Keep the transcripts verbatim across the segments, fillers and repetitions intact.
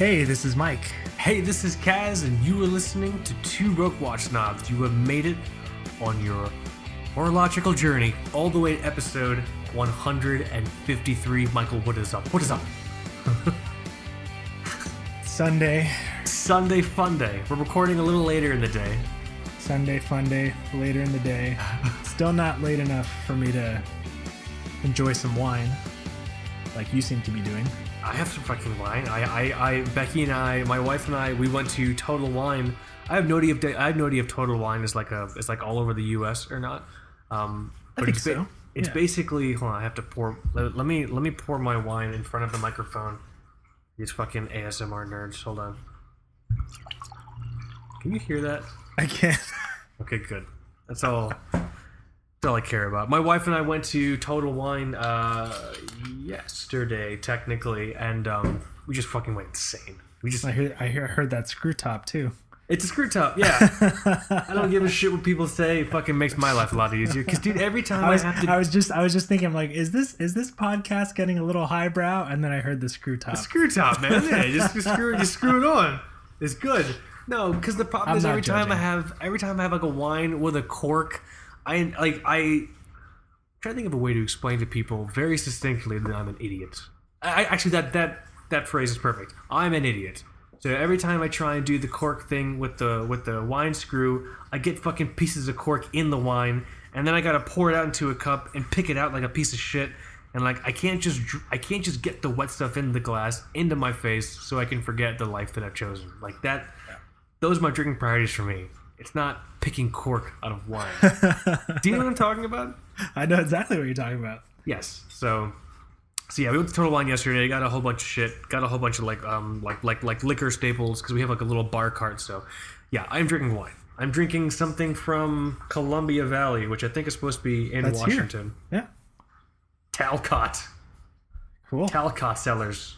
Hey, this is Mike. Hey, this is Kaz, and you are listening to Two Broke Watch Knobs. You have made it on your horological journey all the way to episode one hundred fifty-three. Michael, what is up? What is up? Sunday. Sunday fun day. We're recording a little later in the day. Sunday fun day, later in the day. Still not late enough for me to enjoy some wine, like you seem to be doing. I have some fucking wine. I, I, I, Becky and I, my wife and I, we went to Total Wine. I have no idea if I have no idea if Total Wine is like a, it's like all over the U S or not. Um, but I think it's ba- so. It's yeah. basically. Hold on, I have to pour. Let, let me let me pour my wine in front of the microphone. These fucking A S M R nerds. Hold on. Can you hear that? I can. Okay, good. That's all. That's all I care about. My wife and I went to Total Wine uh, yesterday, technically, and um, we just fucking went insane. We just I hear I hear heard that screw top too. It's a screw top, yeah. I don't give a shit what people say. It fucking makes my life a lot easier. Because, dude, every time I, was, I have to, I was just I was just thinking, like, is this is this podcast getting a little highbrow? And then I heard the screw top. The screw top, man. Yeah, just, just screw it. Just screw it on. It's good. No, because the problem I'm is every judging. time I have every time I have like a wine with a cork. I like I I'm trying to think of a way to explain to people very succinctly that I'm an idiot. I actually that that that phrase is perfect. I'm an idiot. So every time I try and do the cork thing with the with the wine screw, I get fucking pieces of cork in the wine, and then I gotta pour it out into a cup and pick it out like a piece of shit. And like I can't just I can't just get the wet stuff in the glass into my face so I can forget the life that I've chosen. Like that, yeah. Those are my drinking priorities for me. It's not picking cork out of wine. Do you know what I'm talking about? I know exactly what you're talking about. Yes. So, so yeah, we went to Total Wine yesterday. Got a whole bunch of shit. Got a whole bunch of like, um, like, like, like liquor staples because we have like a little bar cart. So, yeah, I'm drinking wine. I'm drinking something from Columbia Valley, which I think is supposed to be in That's Washington. Here. Yeah. Talcott. Cool. Talcott Cellars.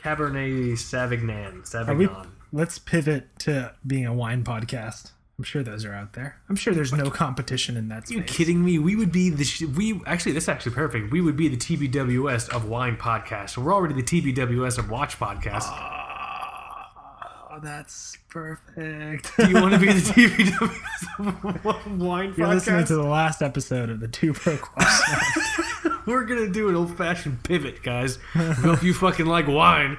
Cabernet Sauvignon. Sauvignon. Let's pivot to being a wine podcast. I'm sure those are out there. I'm sure there's no competition in that space. Are you kidding me? We would be the... Sh- we Actually, this is actually perfect. We would be the T B W S of wine podcast. So we're already the T B W S of watch podcast. Oh, that's perfect. Do you want to be the T B W S of wine You're podcast? You're listening to the last episode of the Two Broke Watch. We're going to do an old-fashioned pivot, guys. I hope you fucking like wine.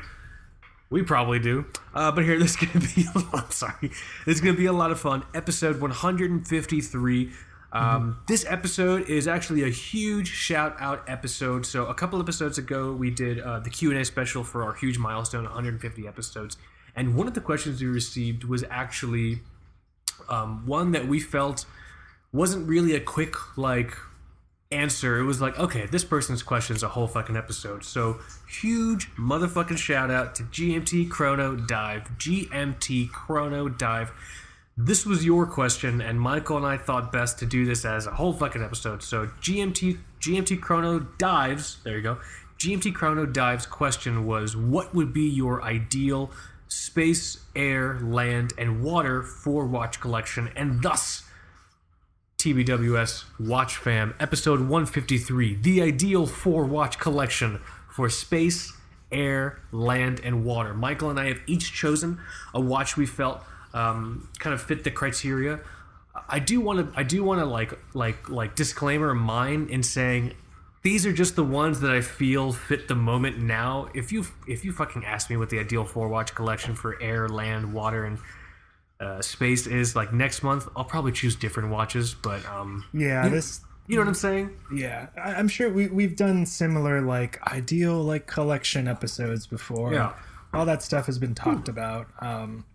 We probably do, uh, but here this is gonna be. I'm sorry, this is gonna be a lot of fun. Episode one hundred fifty-three. Um, mm-hmm. This episode is actually a huge shout out episode. So a couple episodes ago, we did uh, the Q and A special for our huge milestone, one hundred fifty episodes, and one of the questions we received was actually um, one that we felt wasn't really a quick like. Answer. It was like, okay, this person's question is a whole fucking episode. So huge motherfucking shout out to G M T Chrono Dive. G M T Chrono Dive. This was your question, and Michael and I thought best to do this as a whole fucking episode. So G M T G M T Chrono Dives. There you go. G M T Chrono Dives question was, what would be your ideal space, air, land, and water for watch collection, and thus T B W S Watch Fam, episode one fifty-three, the ideal four watch collection for space, air, land, and water. Michael and I have each chosen a watch we felt um, kind of fit the criteria. I do want to, I do want to like, like, like disclaimer mine in saying these are just the ones that I feel fit the moment now. If you, if you fucking ask me what the ideal four watch collection for air, land, water, and Uh, space is like next month, I'll probably choose different watches, but um yeah you, this you know what I'm saying. Yeah, I, I'm sure we, we've done similar like ideal like collection episodes before. Yeah, all that stuff has been talked Ooh. about. Um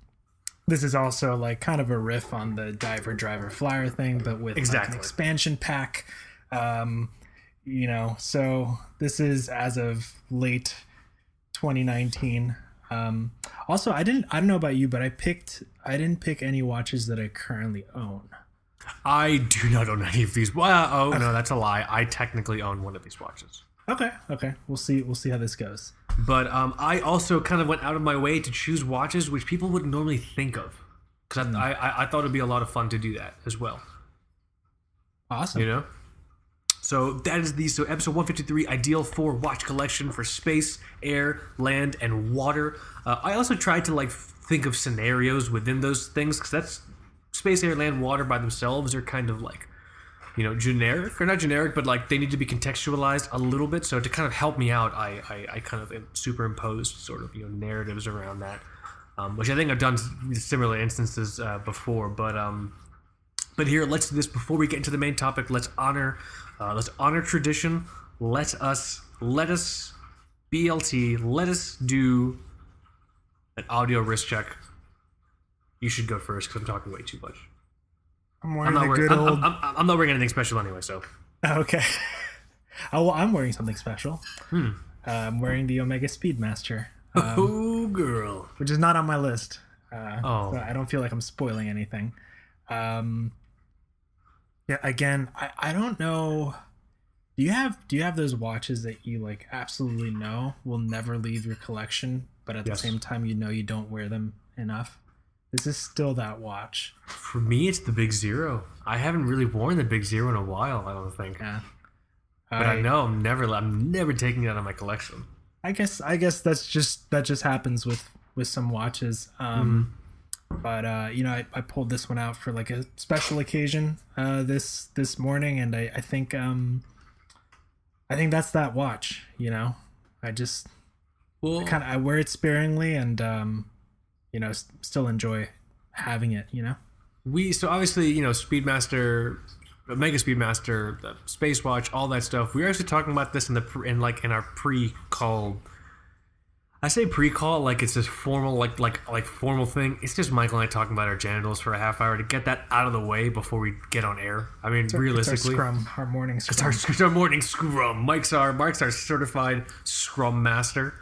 this is also like kind of a riff on the diver driver flyer thing, but with exactly. like an expansion pack. Um you know, so this is as of late twenty nineteen. Um, also, I didn't, I don't know about you, but I picked, I didn't pick any watches that I currently own. I do not own any of these. Well, oh no, that's a lie. I technically own one of these watches. Okay. Okay. We'll see. We'll see how this goes. But, um, I also kind of went out of my way to choose watches, which people wouldn't normally think of. Cause mm. I, I, I thought it'd be a lot of fun to do that as well. Awesome. You know? So that is the so episode one fifty-three, ideal for watch collection for space, air, land, and water. Uh, I also tried to like think of scenarios within those things, because that's space, air, land, water by themselves are kind of like, you know, generic, or not generic, but like they need to be contextualized a little bit. So to kind of help me out, I I, I kind of superimposed sort of, you know, narratives around that, um, which I think I've done similar instances uh, before, but um. But here, let's do this before we get into the main topic. Let's honor, uh, let's honor tradition. Let us, let us, B L T. Let us do an audio wrist check. You should go first because I'm talking way too much. I'm wearing a good I'm, old. I'm, I'm, I'm not wearing anything special anyway, so. Okay. Oh, well, I'm wearing something special. Hmm. Uh, I'm wearing the Omega Speedmaster. Um, oh, girl. Which is not on my list. Uh, oh. So I don't feel like I'm spoiling anything. Um. Yeah. Again, I, I don't know. Do you have Do you have those watches that you like absolutely know will never leave your collection, but at yes. the same time you know you don't wear them enough? Is this still that watch? For me, it's the Big Zero. I haven't really worn the Big Zero in a while, I don't think. Yeah. But I, I know I'm never I'm never taking it out of my collection. I guess I guess that's just that just happens with with some watches. Um. Mm-hmm. But, uh, you know, I, I pulled this one out for like a special occasion uh, this this morning. And I, I think um, I think that's that watch, you know, I just well, kind of I wear it sparingly and, um, you know, st- still enjoy having it, you know, we so obviously, you know, Speedmaster, Omega Speedmaster, the Space Watch, all that stuff. We were actually talking about this in the in like in our pre-call. I say pre-call like it's this formal, like like like formal thing. It's just Michael and I talking about our genitals for a half hour to get that out of the way before we get on air. I mean, it's our, realistically, it's our scrum, our morning scrum. It's our, it's our morning scrum. Mike's our Mike's our certified scrum master.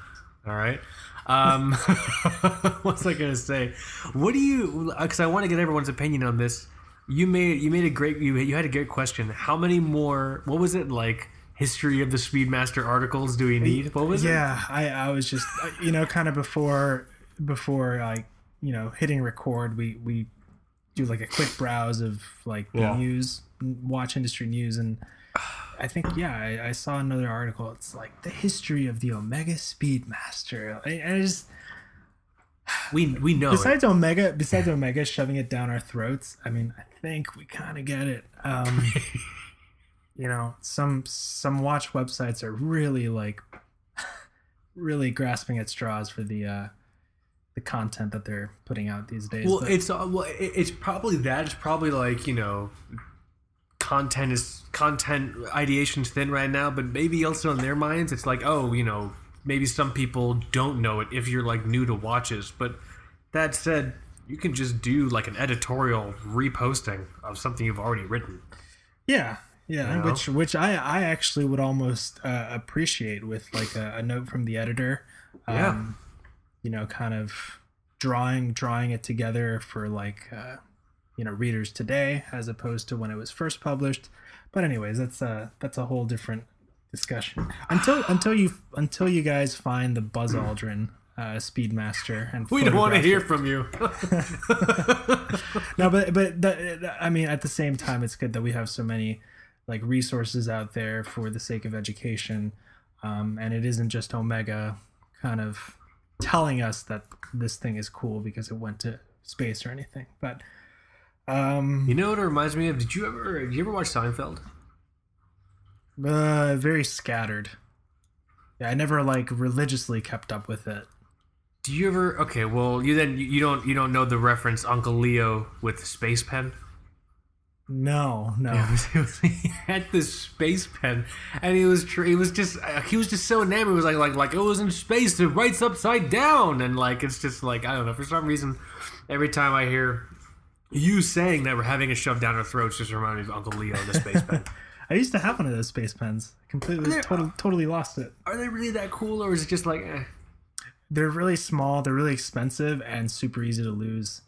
All right. Um, what was I gonna say? What do you? Because I want to get everyone's opinion on this. You made you made a great you you had a great question. How many more? What was it like? History of the Speedmaster articles do we need? What was yeah, it? Yeah, I, I was just, you know, kind of before, before like, you know, hitting record, we, we do like a quick browse of like yeah. the news, watch industry news. And I think, yeah, I, I saw another article. It's like the history of the Omega Speedmaster. I, I just... We we know besides it. Omega, besides Omega shoving it down our throats, I mean, I think we kind of get it. Um... You know, some some watch websites are really like really grasping at straws for the uh, the content that they're putting out these days. Well, but it's uh, well, it, it's probably that. It's probably like, you know, content is content ideation's thin right now, but maybe also in their minds, it's like, oh, you know, maybe some people don't know it if you're like new to watches. But that said, you can just do like an editorial reposting of something you've already written. Yeah. Yeah, you know? which which I, I actually would almost uh, appreciate with like a, a note from the editor, um, yeah. you know, kind of drawing drawing it together for like, uh, you know, readers today as opposed to when it was first published. But anyways, that's a that's a whole different discussion. Until until you until you guys find the Buzz Aldrin uh, Speedmaster, and we don't want to hear from you. No, but but the, I mean, at the same time, it's good that we have so many like resources out there for the sake of education, um, and it isn't just Omega kind of telling us that this thing is cool because it went to space or anything. But um, you know what it reminds me of? Did you ever did you ever watch Seinfeld? Uh, very scattered. Yeah, I never like religiously kept up with it. Do you ever? Okay, well, you then you don't you don't know the reference Uncle Leo with the space pen. No, no. Yeah, it was, it was, he had this space pen, and he was he was just he was just so enamored. It was like like like it was in space. It writes upside down, and like it's just like I don't know. For some reason, every time I hear you saying that we're having it shoved down our throats, just reminds me of Uncle Leo and the space pen. I used to have one of those space pens. I completely, they, totally, totally lost it. Are they really that cool, or is it just like? Eh? They're really small. They're really expensive and super easy to lose.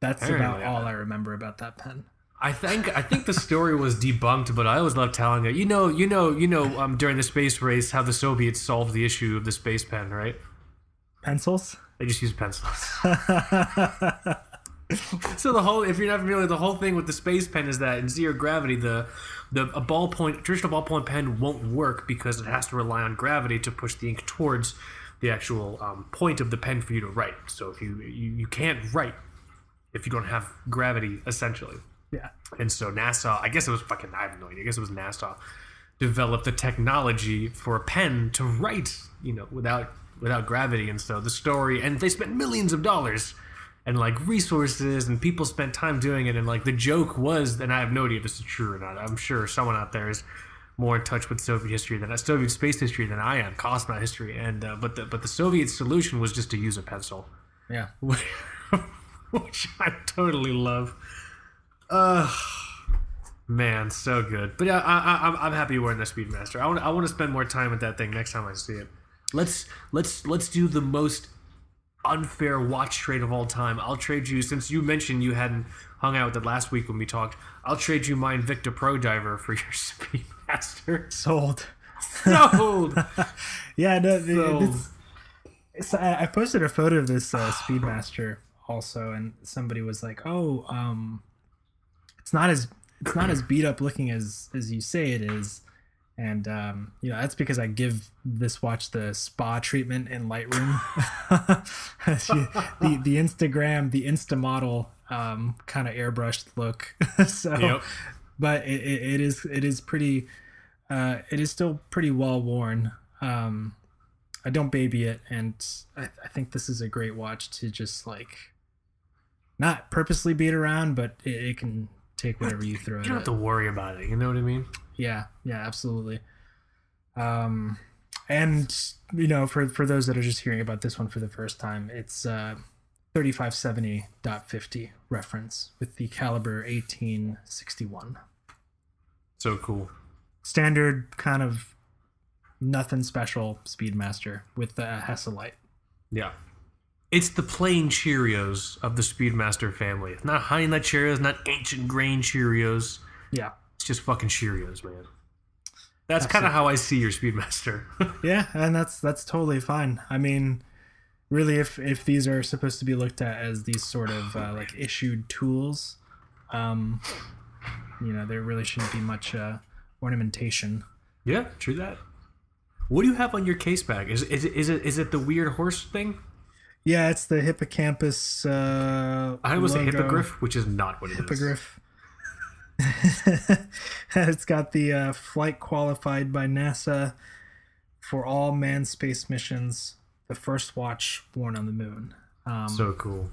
That's about all I remember about that pen. I think I think the story was debunked, but I always love telling it. You know, you know, you know. Um, during the space race, how the Soviets solved the issue of the space pen, right? Pencils. They just used pencils. So the whole, if you're not familiar, the whole thing with the space pen is that in zero gravity, the the a ballpoint, traditional ballpoint pen won't work because it has to rely on gravity to push the ink towards the actual um, point of the pen for you to write. So if you, you you can't write if you don't have gravity, essentially. Yeah. And so NASA, I guess it was fucking, I have no idea. I guess it was NASA developed the technology for a pen to write, you know, without without gravity. And so the story, and they spent millions of dollars and like resources, and people spent time doing it. And like the joke was, and I have no idea if this is true or not. I'm sure someone out there is more in touch with Soviet history than Soviet space history than I am, cosmonaut history. And uh, but the but the Soviet solution was just to use a pencil. Yeah, which I totally love. Uh man, so good. But yeah, I, I I'm happy wearing the Speedmaster. I want I want to spend more time with that thing next time I see it. Let's let's let's do the most unfair watch trade of all time. I'll trade you, since you mentioned you hadn't hung out with it last week when we talked, I'll trade you my Invicta Pro Diver for your Speedmaster. Sold. Sold. Yeah, no, Sold. It's, it's, I posted a photo of this uh, Speedmaster also, and somebody was like, "Oh, um, it's not as it's not as beat up looking as as you say it is." And, um, you know, that's because I give this watch the spa treatment in Lightroom. the the Instagram, the Insta model, um, kind of airbrushed look. So, yep. But it, it is, it is pretty, uh, it is still pretty well worn. Um, I don't baby it. And I, I think this is a great watch to just like not purposely beat around, but it, it can take whatever you throw at it. You don't have to worry about it. You know what I mean? Yeah, yeah, absolutely. Um, and, you know, for, for those that are just hearing about this one for the first time, it's uh, thirty-five seventy point fifty reference with the caliber eighteen sixty-one. So cool. Standard kind of nothing special Speedmaster with the Hasselite. Yeah. It's the plain Cheerios of the Speedmaster family. It's not Honey Nut Cheerios, not ancient grain Cheerios. Yeah. It's just fucking Cheerios, man. That's kind of how I see your Speedmaster. Yeah, and that's that's totally fine. I mean, really, if if these are supposed to be looked at as these sort of uh, like issued tools, um, you know, there really shouldn't be much uh, ornamentation. Yeah, true that. What do you have on your case bag? Is is is it is it the weird horse thing? Yeah, it's the hippocampus. Uh, I was a hippogriff, which is not what it is. Hippogriff. It's got the uh, flight qualified by NASA for all manned space missions, the first watch worn on the moon. Um, so cool,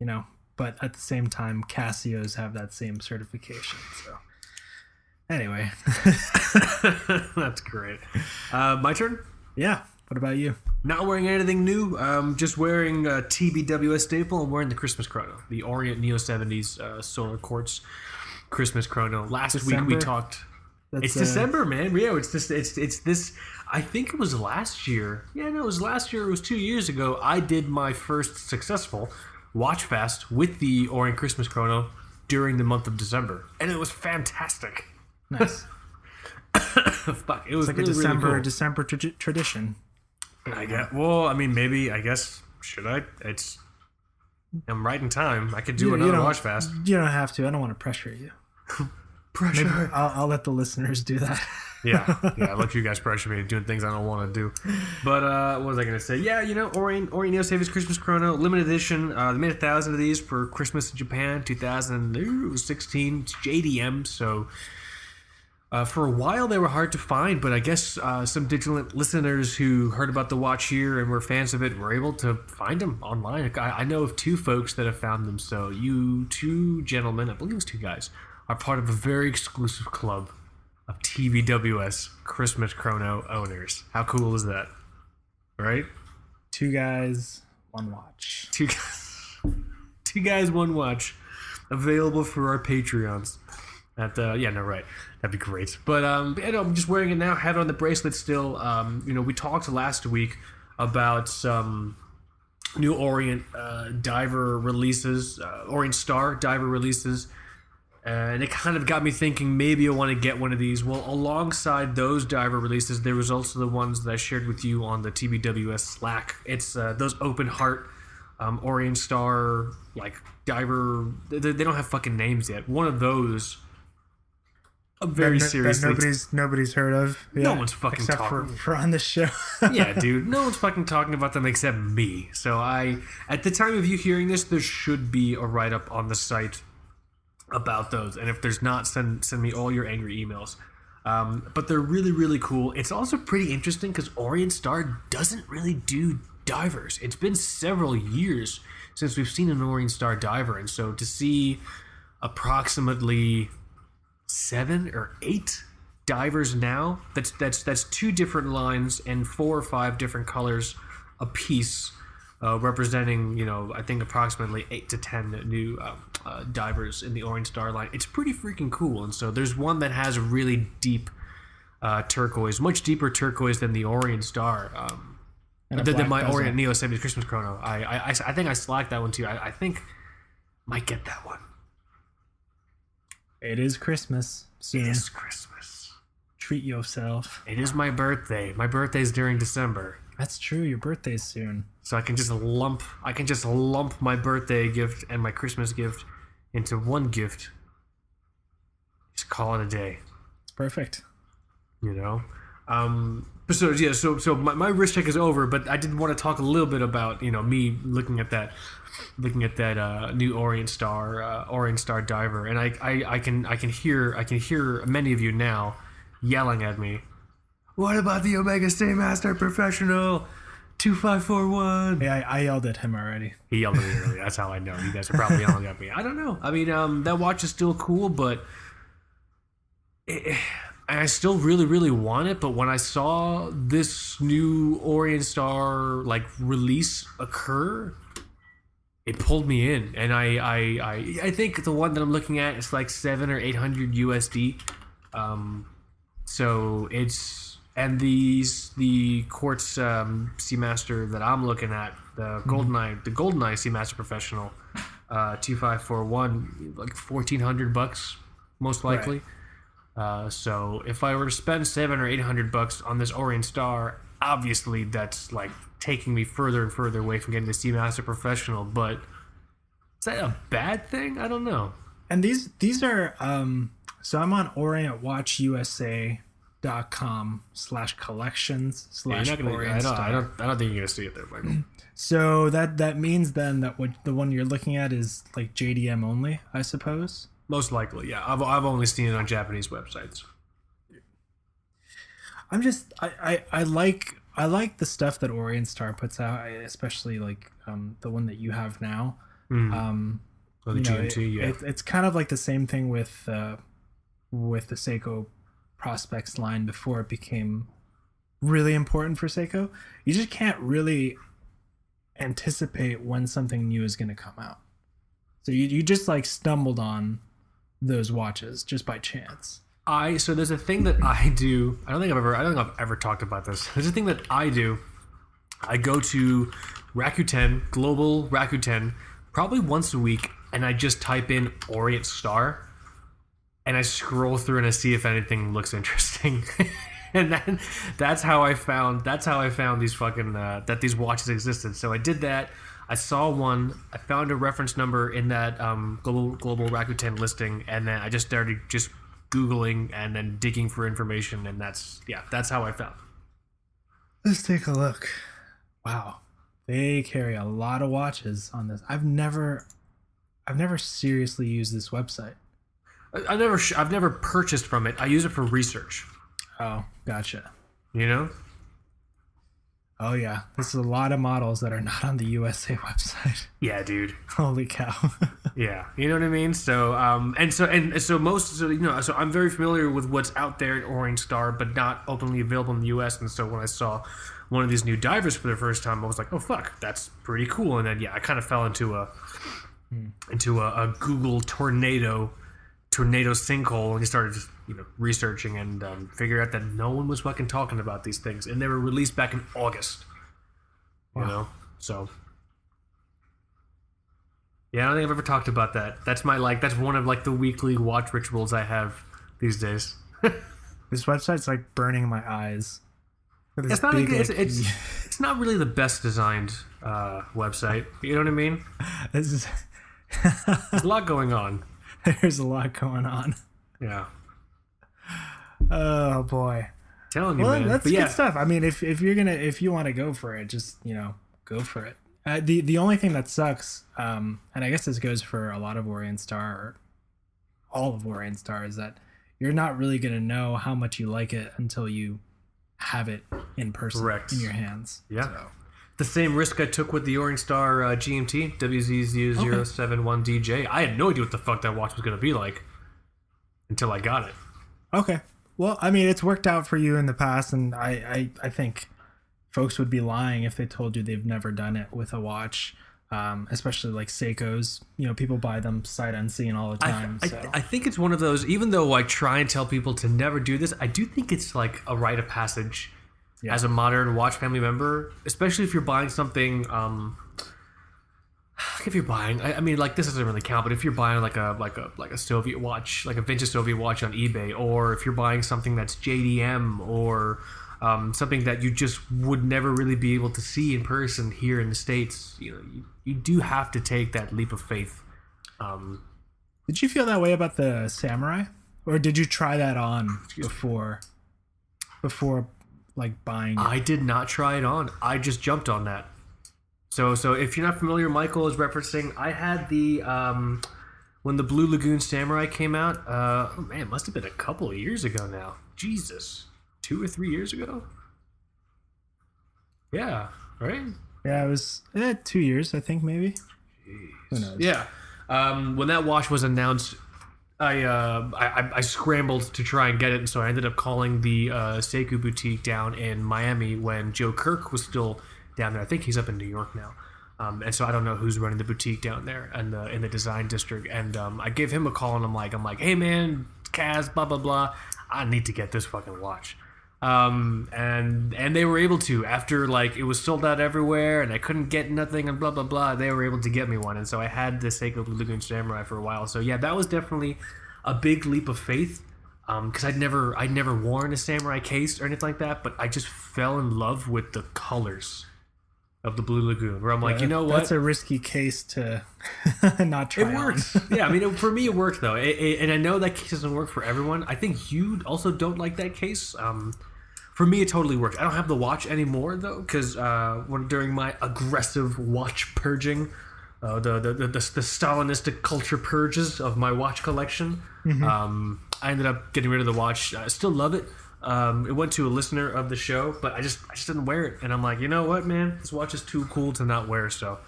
you know. But at the same time, Casios have that same certification. So anyway, that's great. Uh, my turn. Yeah. What about you? Not wearing anything new. Um, just wearing a T B W S staple. I'm wearing the Christmas chrono, the Orient Neo seventies uh, solar quartz. Christmas chrono. Last December. Week we talked. That's it's uh, December, man. Yeah, it's this. It's it's this. I think it was last year. Yeah, no, it was last year. It was two years ago. I did my first successful watch fast with the Orient Christmas chrono during the month of December, and it was fantastic. Nice. Fuck, it was it's like really, a December really cool. December tra- tradition. I guess. Well, I mean, maybe. I guess should I? It's. I'm right in time. I could do you, another you watch fast. You don't have to. I don't want to pressure you. Pressure. Maybe I'll, I'll let the listeners do that. yeah, yeah. I'll let you guys pressure me doing things I don't want to do. But uh, what was I going to say? Yeah, you know, Orient Orient Neo seventies Christmas Chrono, limited edition. Uh, they made a thousand of these for Christmas in Japan, two thousand sixteen. It's J D M, so. Uh, for a while, they were hard to find, but I guess uh, some diligent listeners who heard about the watch here and were fans of it were able to find them online. I, I know of two folks that have found them, so you two gentlemen, I believe it was two guys, are part of a very exclusive club of T B W S Christmas Chrono owners. How cool is that? Right? Two guys, one watch. Two guys, two guys, one watch. Available for our Patreons. At the, yeah, no, right. That'd be great. But um, you know, I'm just wearing it now. Have it on the bracelet still. Um, you know, we talked last week about some new Orient uh, diver releases, uh, Orient Star diver releases, and it kind of got me thinking maybe I want to get one of these. Well, alongside those diver releases, there was also the ones that I shared with you on the T B W S Slack. It's uh, those open heart um, Orient Star, like Diver. They, they don't have fucking names yet. One of those. Very that, seriously, that nobody's nobody's heard of. Yeah. No one's fucking except talking for, for on the show. Yeah, dude, no one's fucking talking about them except me. So I, at the time of you hearing this, there should be a write up on the site about those. And if there's not, send send me all your angry emails. Um, but they're really really cool. It's also pretty interesting because Orient Star doesn't really do divers. It's been several years since we've seen an Orient Star diver, and so to see approximately seven or eight divers now, that's that's that's two different lines and four or five different colors a piece, uh, representing, you know, I think approximately eight to ten new uh, uh, divers in the Orient Star line. It's pretty freaking cool. And so there's one that has a really deep uh, turquoise, much deeper turquoise than the Orient Star, um, than, than my dozen. Orient Neo seventies Christmas Chrono. I, I, I, I think I slacked that one too. I, I think might get that one. It is Christmas soon. It is Christmas. Treat yourself. It is my birthday. My birthday's during December. That's true. Your birthday's soon. So I can just lump. I can just lump my birthday gift and my Christmas gift into one gift. Just call it a day. It's perfect. You know. Um. So yeah. So so my, my wrist check is over, but I did want to talk a little bit about, you know, me looking at that. Looking at that uh, new Orient Star, uh, Orient Star diver, and I, I, I can, I can hear, I can hear many of you now yelling at me. What about the Omega Seamaster Professional twenty-five forty-one? Yeah, I, I yelled at him already. He yelled at me earlier. That's how I know you guys are probably yelling at me. I don't know. I mean, um, that watch is still cool, but it, I still really, really want it. But when I saw this new Orient Star like release occur, it pulled me in, and I, I, I, I think the one that I'm looking at is like seven or eight hundred U S D. Um, so it's, and these the quartz um, Seamaster that I'm looking at, the Goldeneye, the Goldeneye Seamaster Professional, uh, two five four one, like fourteen hundred bucks most likely. Right. Uh, so if I were to spend seven or eight hundred bucks on this Orient Star, obviously that's like taking me further and further away from getting the Seamaster Professional, but is that a bad thing? I don't know. And these these are um, so I'm on orientwatchusa.com slash collections slash Orient Star. I don't I don't think you're gonna see it there, Michael. So that that means then that what the one you're looking at is like J D M only, I suppose. Most likely, yeah. I've I've only seen it on Japanese websites. I'm just I, I, I like. I like the stuff that Orient Star puts out, especially like um, the one that you have now. Mm. Um, oh, the G M T, know, it, yeah. It, it's kind of like the same thing with uh, with the Seiko Prospects line before it became really important for Seiko. You just can't really anticipate when something new is going to come out. So you you just like stumbled on those watches just by chance. I, so there's a thing that I do. I don't think I've ever. I don't think I've ever talked about this. There's a thing that I do. I go to Rakuten Global, Rakuten, probably once a week, and I just type in Orient Star, and I scroll through and I see if anything looks interesting. And then that's how I found. That's how I found these fucking uh, that these watches existed. So I did that. I saw one. I found a reference number in that um, global global Rakuten listing, and then I just started just Googling and then digging for information, and that's yeah that's how I found. Let's take a look. Wow, they carry a lot of watches on this. I've never I've never seriously used this website. I, I never I've never purchased from it. I use it for research. Oh, gotcha. You know? Oh yeah, this is a lot of models that are not on the U S A website. Yeah, dude. Holy cow. Yeah, you know what I mean. So, um, and so, and so, most, so, you know, so I'm very familiar with what's out there at Orient Star, but not openly available in the U S. And so, when I saw one of these new divers for the first time, I was like, oh fuck, that's pretty cool. And then, yeah, I kind of fell into a hmm. into a, a Google tornado, tornado sinkhole, and started just, you know, researching and um, figured out that no one was fucking talking about these things, and they were released back in August. Wow. You know, so yeah, I don't think I've ever talked about that. That's my like. That's one of like the weekly watch rituals I have these days. This website's like burning my eyes. It's not. Big, like, it's, it's, it's not really the best designed uh, website. You know what I mean? This is There's a lot going on. There's a lot going on. Yeah. Oh boy. I'm telling you, well, man. That's but good yeah. stuff. I mean, if if you're gonna if you want to go for it, just you know go for it. Uh, the the only thing that sucks, um, and I guess this goes for a lot of Orient Star, or all of Orient Star, is that you're not really gonna know how much you like it until you have it in person. Correct. In your hands. Yeah. So. The same risk I took with the Orient Star uh, G M T W Z zero zero seven one D J. Okay. I had no idea what the fuck that watch was going to be like until I got it. Okay. Well, I mean, it's worked out for you in the past, and I, I, I think folks would be lying if they told you they've never done it with a watch, um, especially like Seikos. You know, people buy them sight unseen all the time. I, so. I, I think it's one of those, even though I try and tell people to never do this, I do think it's like a rite of passage. Yeah. As a modern watch family member, especially if you're buying something, um, if you're buying, I, I mean, like this doesn't really count, but if you're buying like a like a like a Soviet watch, like a vintage Soviet watch on eBay, or if you're buying something that's J D M or um, something that you just would never really be able to see in person here in the States, you know, you, you do have to take that leap of faith. Um, did you feel that way about the Samurai, or did you try that on before? Before. Like buying it. I did not try it on. I just jumped on that. So so if you're not familiar, Michael is referencing, I had the, um, when the Blue Lagoon Samurai came out, uh, oh man, it must have been a couple of years ago now. Jesus. Two or three years ago? Yeah, right? Yeah, it was eh, two years, I think, maybe. Jeez. Who knows? Yeah. Um, when that watch was announced, I, uh, I I scrambled to try and get it, and so I ended up calling the uh, Seiko boutique down in Miami when Joe Kirk was still down there. I think he's up in New York now, um, and so I don't know who's running the boutique down there and the in the design district. And um, I gave him a call, and I'm like, I'm like, hey man, Kaz, blah blah blah, I need to get this fucking watch. Um, and and they were able to, after like it was sold out everywhere, and I couldn't get nothing, and blah blah blah. They were able to get me one, and so I had the Seiko Blue Lagoon Samurai for a while. So yeah, that was definitely a big leap of faith, because um, I'd never, I'd never worn a Samurai case or anything like that, but I just fell in love with the colors of the Blue Lagoon, where I'm like, yeah, you know what? That's a risky case to not try. It works. Yeah, I mean, it, for me, it worked, though. It, it, and I know that case doesn't work for everyone. I think you also don't like that case. Um, for me, it totally works. I don't have the watch anymore, though, because uh, when during my aggressive watch purging, Uh, the, the the the Stalinistic culture purges of my watch collection. Mm-hmm. Um, I ended up getting rid of the watch. I still love it. Um, it went to a listener of the show, but I just I just didn't wear it. And I'm like, you know what, man? This watch is too cool to not wear. So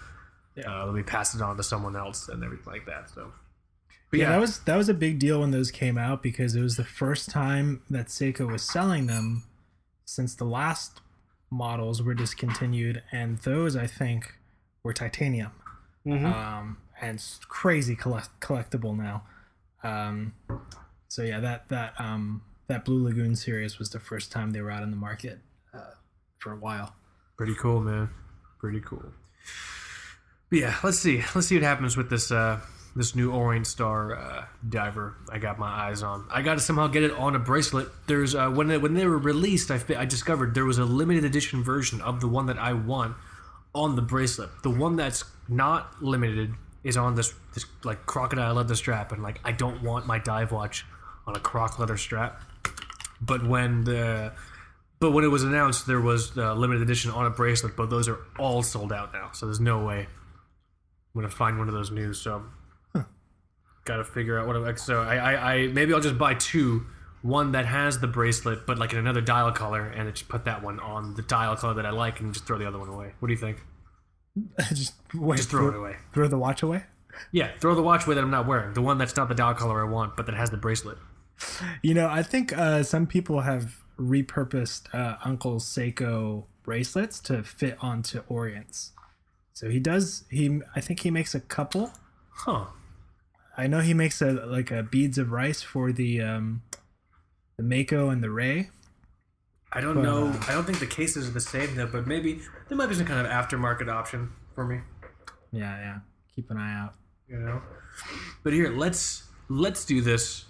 uh, let me pass it on to someone else and everything like that. So, but yeah, yeah, that was that was a big deal when those came out, because it was the first time that Seiko was selling them since the last models were discontinued, and those I think were titanium. Mm-hmm. Um, and it's crazy collect- collectible now. Um, so yeah, that, that, um, that Blue Lagoon series was the first time they were out in the market, uh, for a while. Pretty cool, man. Pretty cool. But yeah, let's see, let's see what happens with this, uh, this new Orient Star, uh, diver I got my eyes on. I got to somehow get it on a bracelet. There's, uh, when, they, when they were released, I, I discovered there was a limited edition version of the one that I want on the bracelet. The one that's not limited is on this, this like crocodile leather strap, and like I don't want my dive watch on a croc leather strap. But when the but when it was announced, there was the limited edition on a bracelet, but those are all sold out now, so there's no way I'm gonna find one of those new. So huh. Gotta figure out what I'm, so I, I I maybe I'll just buy two, one that has the bracelet but like in another dial color, and I just put that one on the dial color that I like and just throw the other one away. What do you think? Just, wait, just throw, throw it away. Throw the watch away? Yeah, throw the watch away that I'm not wearing. The one that's not the dial color I want, but that has the bracelet. You know, I think uh, some people have repurposed uh, Uncle Seiko bracelets to fit onto Orients. So he does, He I think he makes a couple. Huh. I know he makes a like a beads of rice for the um, the Mako and the Ray. I don't but, know. I don't think the cases are the same though, but maybe there might be some kind of aftermarket option for me. Yeah, yeah. Keep an eye out. You know. But here, let's let's do this.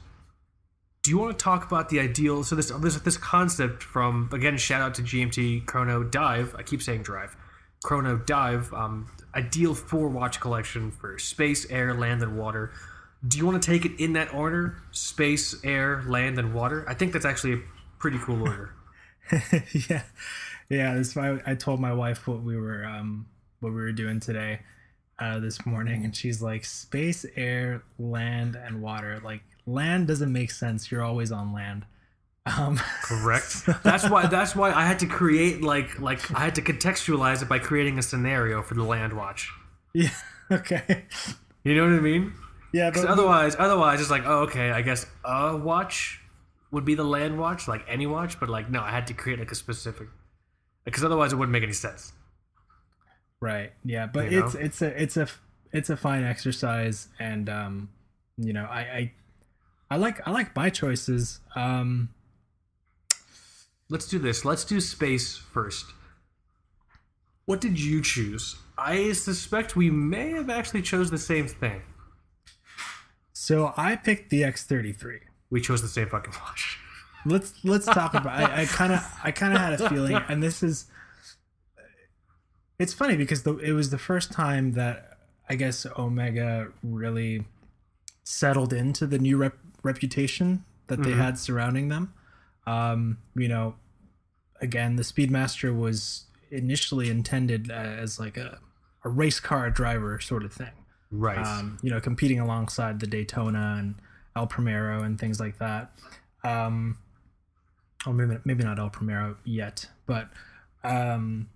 Do you want to talk about the ideal? So this this this concept from, again, shout out to G M T Chrono Dive. I keep saying Drive. Chrono Dive, um, ideal for watch collection for space, air, land, and water. Do you want to take it in that order? Space, air, land, and water? I think that's actually a pretty cool order. yeah. Yeah, that's why I told my wife what we were um, what we were doing today uh, this morning, and she's like, space, air, land, and water. Like, land doesn't make sense. You're always on land. Um, Correct. That's why. That's why I had to create like like I had to contextualize it by creating a scenario for the land watch. Yeah. Okay. You know what I mean? Yeah. Because otherwise, otherwise, it's like, oh, okay, I guess a watch would be the land watch, like any watch. But like, no, I had to create like a specific, because otherwise it wouldn't make any sense. Right. Yeah. But you it's know? it's a it's a it's a fine exercise, and um, you know, I I, I like I like my choices. Um. Let's do this. Let's do space first. What did you choose? I suspect we may have actually chose the same thing. So I picked the X thirty-three. We chose the same fucking watch. Let's let's talk about it. I kind of I kind of had a feeling, and this is it's funny because the, it was the first time that I guess Omega really settled into the new rep, reputation that they mm-hmm. had surrounding them. Um, you know, again, the Speedmaster was initially intended as like a, a race car driver sort of thing. Right. Um, you know, competing alongside the Daytona and El Primero and things like that. Um, or maybe, maybe not El Primero yet, but, um,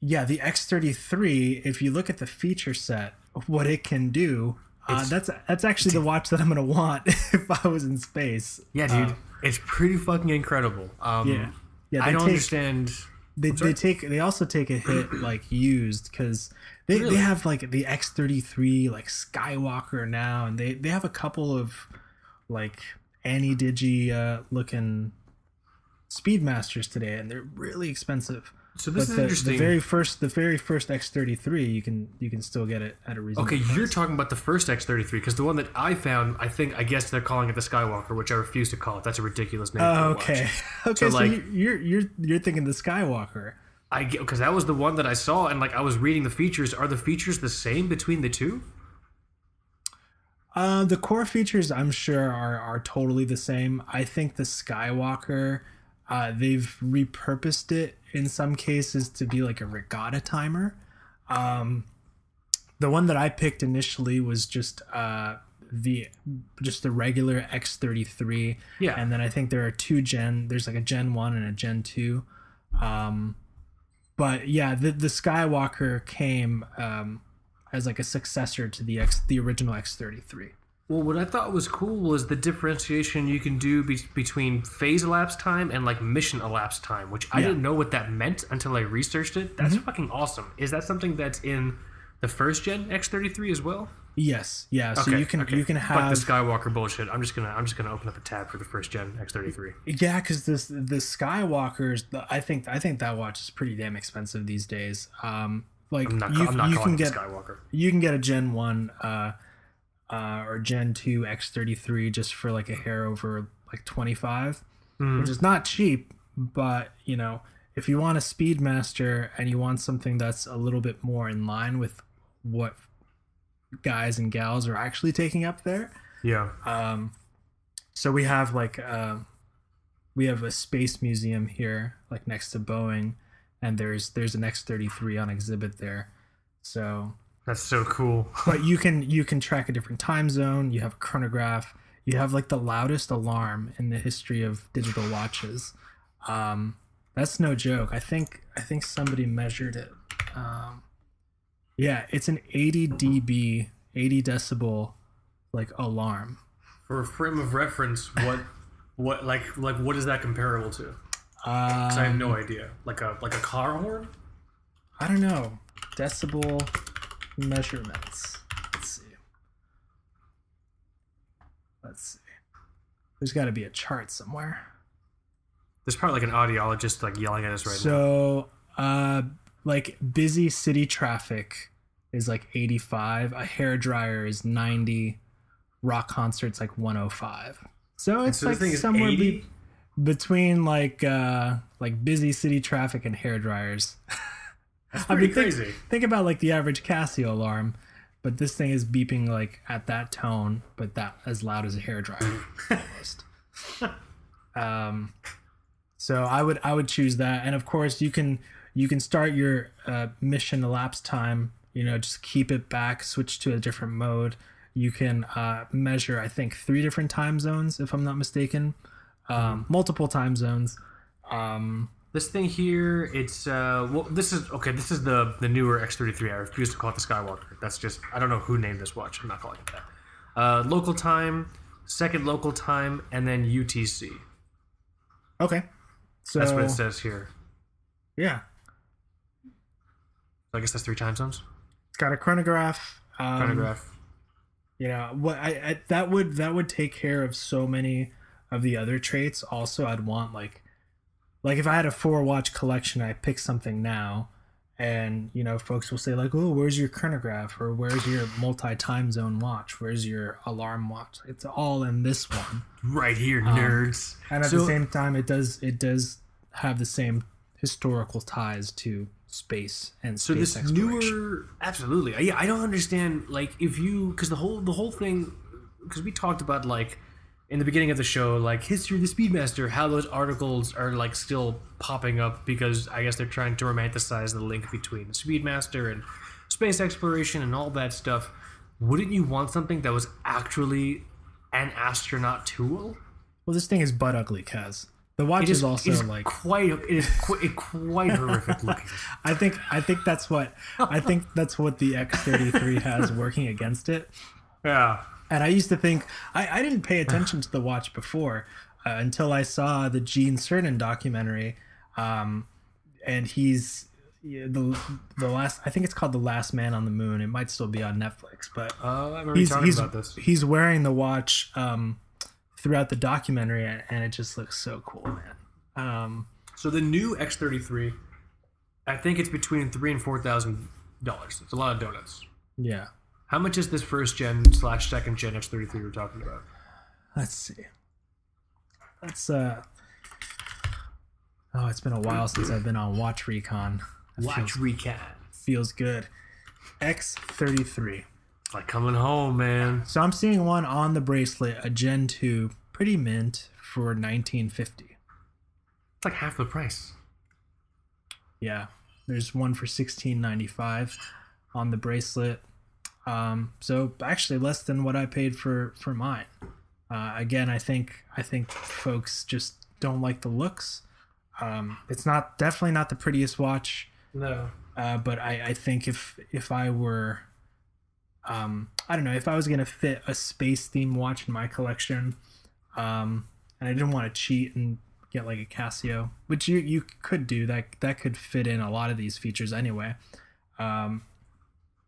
yeah, the X thirty-three, if you look at the feature set of what it can do, uh, that's, that's actually the watch that I'm going to want if I was in space. Yeah, dude. Um, It's pretty fucking incredible. Um, yeah, yeah. They I don't take, understand. They they take they also take a hit like used because they, really? they have like the X thirty-three like Skywalker now, and they, they have a couple of like Anidigi uh, looking Speedmasters today, and they're really expensive. So this but is the, interesting. The very first the very first X thirty-three you can you can still get it at a reasonable Okay, price. You're talking about the first X thirty-three because the one that I found, I think I guess they're calling it the Skywalker, which I refuse to call it. That's a ridiculous name. Oh, okay. Okay, so, so like, you're you're you're thinking the Skywalker. I get because that was the one that I saw, and like I was reading the features. Are the features the same between the two? Uh, the core features I'm sure are are totally the same. I think the Skywalker uh, they've repurposed it in some cases to be like a regatta timer. Um, the one that I picked initially was just uh, the just the regular X thirty-three. Yeah. And then I think there are two gen, there's like a Gen one and a Gen two. Um, but yeah, the, the Skywalker came um, as like a successor to the X, the original X thirty-three. Well, what I thought was cool was the differentiation you can do be- between phase elapsed time and like mission elapsed time, which I yeah. didn't know what that meant until I researched it. That's mm-hmm. fucking awesome. Is that something that's in the first gen X thirty-three as well? Yes. Yeah. So okay. you can okay. you can have Fuck the Skywalker bullshit. I'm just gonna I'm just gonna open up a tab for the first gen X thirty-three. Yeah, because this the Skywalkers. The, I think I think that watch is pretty damn expensive these days. Um, like I'm not, you, I'm not you calling can it get Skywalker. You can get a Gen one. Uh, Uh, or Gen two X thirty-three just for like a hair over like twenty-five, mm. which is not cheap, but you know, if you want a Speedmaster and you want something that's a little bit more in line with what guys and gals are actually taking up there. Yeah. Um, so we have like, uh, we have a space museum here, like next to Boeing, and there's, there's an X thirty-three on exhibit there. So that's so cool. But you can you can track a different time zone. You have a chronograph. You have like the loudest alarm in the history of digital watches. Um, that's no joke. I think I think somebody measured it. Um, yeah, it's an eighty decibel, eighty decibel, like alarm. For a frame of reference, what what like like what is that comparable to? Because um, I have no idea. Like a like a car horn? I don't know. Decibel. Measurements. Let's see. Let's see. There's got to be a chart somewhere. There's probably like an audiologist like yelling at us right so, now. So, uh, like busy city traffic is like eighty-five. A hairdryer is ninety. Rock concerts like one oh five. So it's so like somewhere be- between like uh, like busy city traffic and hairdryers. That's pretty I mean, crazy. Think, think about like the average Casio alarm, but this thing is beeping like at that tone, but that as loud as a hairdryer almost. um, so I would I would choose that, and of course you can you can start your uh, mission elapsed time. You know, just keep it back, switch to a different mode. You can uh, measure, I think, three different time zones, if I'm not mistaken, um, multiple time zones. Um, this thing here, it's uh, well, this is okay. This is the the newer X thirty-three. I refuse to call it the Skywalker. That's just I don't know who named this watch. I'm not calling it that. Uh, local time, second local time, and then U T C. Okay, so that's what it says here. Yeah, I guess that's three time zones. It's got a chronograph. Um, chronograph. You know what? I, I that would that would take care of so many of the other traits. Also, I'd want like, like if I had a four watch collection, I pick something now, and you know, folks will say like, "Oh, where's your chronograph? Or where's your multi time zone watch? Where's your alarm watch?" It's all in this one, right here, nerds. Um, and at so, the same time, it does it does have the same historical ties to space and so space this newer absolutely yeah I don't understand like if you because the whole the whole thing because we talked about like in the beginning of the show like history of the Speedmaster, how those articles are like still popping up because I guess they're trying to romanticize the link between the Speedmaster and space exploration and all that stuff. Wouldn't you want something that was actually an astronaut tool? Well, this thing is butt ugly, Kaz. The watch is, is also is like quite it is qu- quite horrific looking. I think I think that's what I think that's what the X thirty-three has working against it. Yeah. And I used to think I, I didn't pay attention to the watch before uh, until I saw the Gene Cernan documentary, um, and he's yeah, the the last I think it's called The Last Man on the Moon. It might still be on Netflix, but uh, I remember he's, talking he's, about this. He's wearing the watch. Um, throughout the documentary, and it just looks so cool, man. Um, so the new X thirty-three, I think it's between three and four thousand dollars. It's a lot of donuts. Yeah. How much is this first gen slash second gen X thirty-three we're talking about? Let's see. That's uh. Oh, it's been a while since I've been on Watch Recon. That Watch feels, Recon feels good. X thirty-three. Like coming home, man. So I'm seeing one on the bracelet, a Gen two, pretty mint for nineteen fifty. It's like half the price. Yeah, there's one for sixteen ninety-five on the bracelet. Um, so actually less than what I paid for for mine. Uh, again, I think I think folks just don't like the looks. Um, it's not definitely not the prettiest watch. No. Uh, but I, I think if if I were Um, I don't know if I was going to fit a space theme watch in my collection, um, and I didn't want to cheat and get like a Casio, which you, you could do that. That could fit in a lot of these features anyway. Um,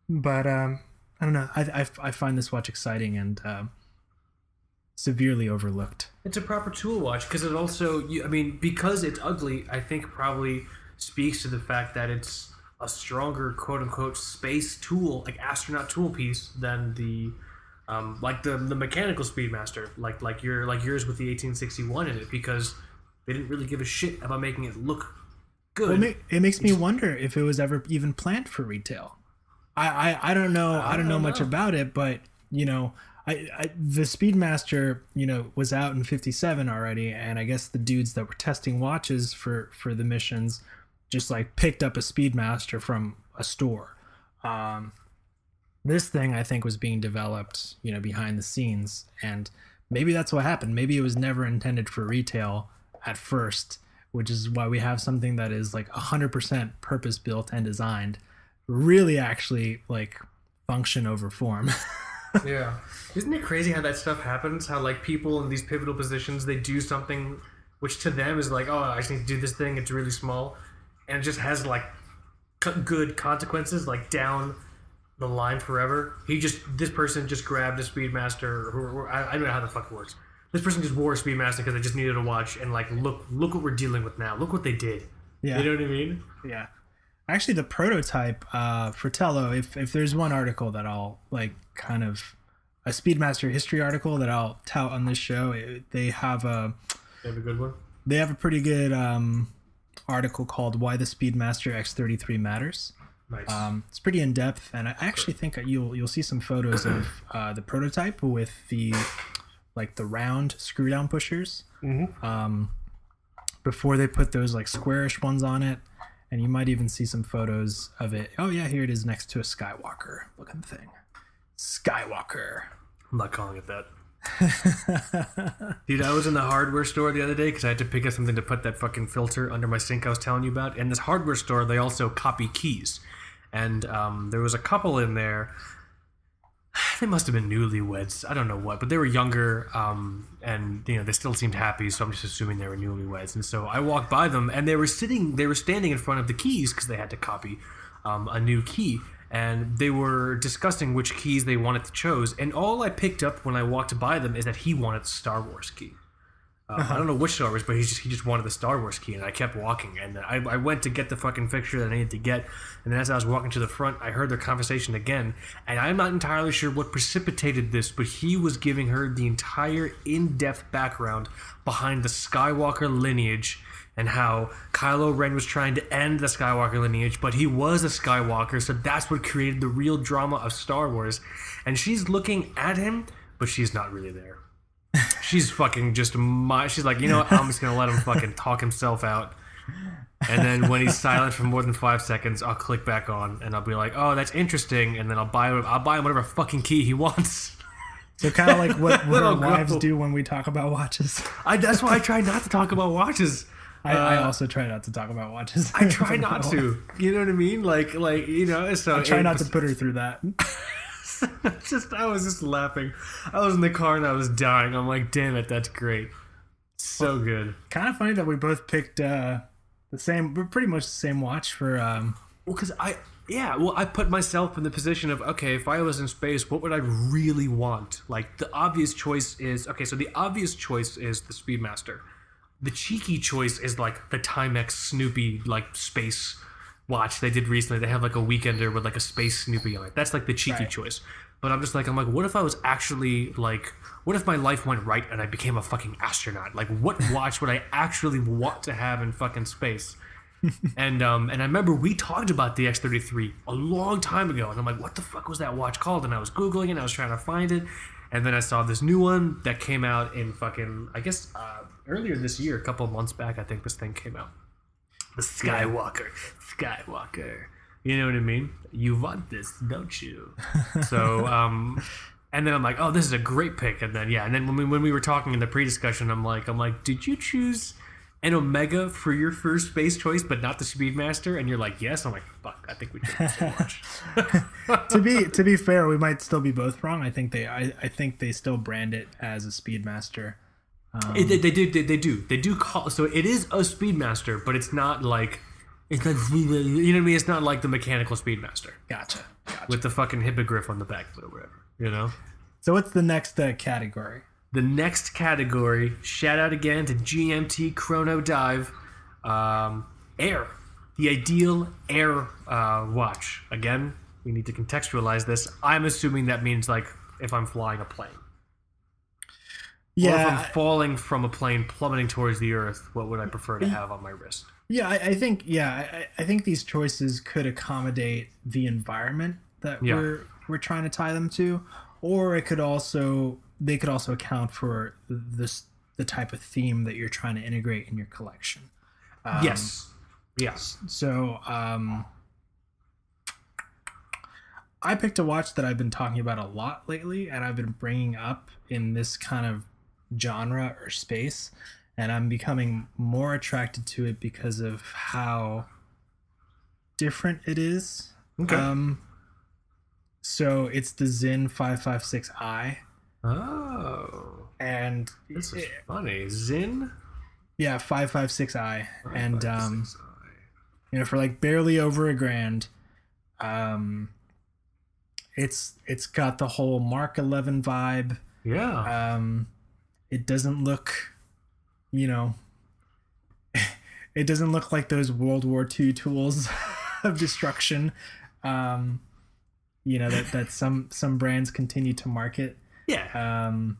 but, um, I don't know. I, I, I find this watch exciting and, um, severely overlooked. It's a proper tool watch. Cause it also, you, I mean, because it's ugly, I think probably speaks to the fact that it's a stronger quote unquote space tool, like astronaut tool piece than the um like the the mechanical Speedmaster, like like your like yours with the eighteen sixty-one in it, because they didn't really give a shit about making it look good. Well, it makes me wonder if it was ever even planned for retail. I I, I don't know I don't, I don't know, know much about it, but you know, I, I the Speedmaster, you know, was out in fifty-seven already, and I guess the dudes that were testing watches for for the missions just like picked up a Speedmaster from a store. Um, this thing I think was being developed, you know, behind the scenes, and maybe that's what happened. Maybe it was never intended for retail at first, which is why we have something that is like a hundred percent purpose built and designed, really actually like function over form. Yeah. Isn't it crazy how that stuff happens? How like people in these pivotal positions, they do something which to them is like, oh, I just need to do this thing. It's really small. And it just has, like, good consequences, like, down the line forever. He just... This person just grabbed a Speedmaster, or, or, I, I don't know how the fuck it works. This person just wore a Speedmaster because they just needed a watch, and, like, look look what we're dealing with now. Look what they did. Yeah. You know what I mean? Yeah. Actually, the prototype, uh, Fratello, if, if there's one article that I'll, like, kind of... A Speedmaster history article that I'll tout on this show, it, they have a... They have a good one? They have a pretty good, um... article called Why the Speedmaster X thirty-three Matters, Nice. Um, it's pretty in depth, and I actually think you'll you'll see some photos of uh, the prototype with the like the round screw down pushers. Mm-hmm. Um, before they put those like squarish ones on it, and you might even see some photos of it. Oh yeah, here it is next to a Skywalker looking thing. Skywalker. I'm not calling it that. Dude, I was in the hardware store the other day because I had to pick up something to put that fucking filter under my sink I was telling you about. And this hardware store, they also copy keys. And um, there was a couple in there. They must have been newlyweds. I don't know what, but they were younger, um, and you know they still seemed happy. So I'm just assuming they were newlyweds. And so I walked by them, and they were sitting, they were standing in front of the keys because they had to copy um, a new key. And they were discussing which keys they wanted to choose, and all I picked up when I walked by them is that he wanted the Star Wars key. Uh, uh-huh. I don't know which Star Wars, but he just he just wanted the Star Wars key, and I kept walking, and I, I went to get the fucking picture that I needed to get, and as I was walking to the front, I heard their conversation again, and I'm not entirely sure what precipitated this, but he was giving her the entire in-depth background behind the Skywalker lineage, and how Kylo Ren was trying to end the Skywalker lineage, but he was a Skywalker, so that's what created the real drama of Star Wars. And she's looking at him, but she's not really there. She's fucking just my... She's like, you know what? I'm just going to let him fucking talk himself out. And then when he's silent for more than five seconds, I'll click back on, and I'll be like, oh, that's interesting, and then I'll buy him, I'll buy him whatever fucking key he wants. So kind of like what, what our wives do when we talk about watches. I, that's why I try not to talk about watches. I, uh, I also try not to talk about watches. I try not to. You know what I mean? Like, like you know. So I try it, not to put her through that. just, I was just laughing. I was in the car and I was dying. I'm like, damn it, that's great. So well, good. Kind of funny that we both picked uh, the same. We're pretty much the same watch for. Um, well, because I, yeah, well, I put myself in the position of okay, if I was in space, what would I really want? Like the obvious choice is okay. So the obvious choice is the Speedmaster. The cheeky choice is like the Timex Snoopy like space watch they did recently. They have like a weekender with like a space Snoopy on it. That's like the cheeky right. choice. But I'm just like, I'm like, what if I was actually like, what if my life went right and I became a fucking astronaut? Like what watch would I actually want to have in fucking space? and um, and I remember we talked about the X thirty-three a long time ago. And I'm like, what the fuck was that watch called? And I was Googling it and I was trying to find it. And then I saw this new one that came out in fucking, I guess, uh, earlier this year, a couple of months back, I think this thing came out. The Skywalker. Skywalker. You know what I mean? You want this, don't you? So, um, and then I'm like, oh, this is a great pick. And then, yeah, and then when we, when we were talking in the pre-discussion, I'm like, I'm like, did you choose an Omega for your first space choice, but not the Speedmaster? And you're like, yes. I'm like, fuck, I think we did this so much. to be to be fair, we might still be both wrong. I think they I, I think they still brand it as a Speedmaster. Um, it, they, they do they, they do they do call so it is a Speedmaster, but it's not like it's like, you know what I mean. It's not like the mechanical Speedmaster. Gotcha. gotcha. With the fucking hippogriff on the back or whatever, you know. So what's the next uh, category? The next category, shout out again to G M T Chrono Dive, um, Air, the ideal Air uh, watch. Again, we need to contextualize this. I'm assuming that means like if I'm flying a plane. Yeah. Or if I'm falling from a plane, plummeting towards the earth, what would I prefer to have on my wrist? Yeah, I, I think yeah, I, I think these choices could accommodate the environment that yeah. we're we're trying to tie them to, or it could also... They could also account for this the type of theme that you're trying to integrate in your collection. Um, yes. Yes. So um, I picked a watch that I've been talking about a lot lately, and I've been bringing up in this kind of genre or space, and I'm becoming more attracted to it because of how different it is. Okay. Um, so it's the Sinn five five six I. Oh, and this is it, funny. Zin, yeah, five five six I, and um, I. you know, for like barely over a grand, um, it's it's got the whole Mark eleven vibe. Yeah. Um, it doesn't look, you know, it doesn't look like those World War Two tools of destruction, um, you know that that some some brands continue to market. Yeah. Um,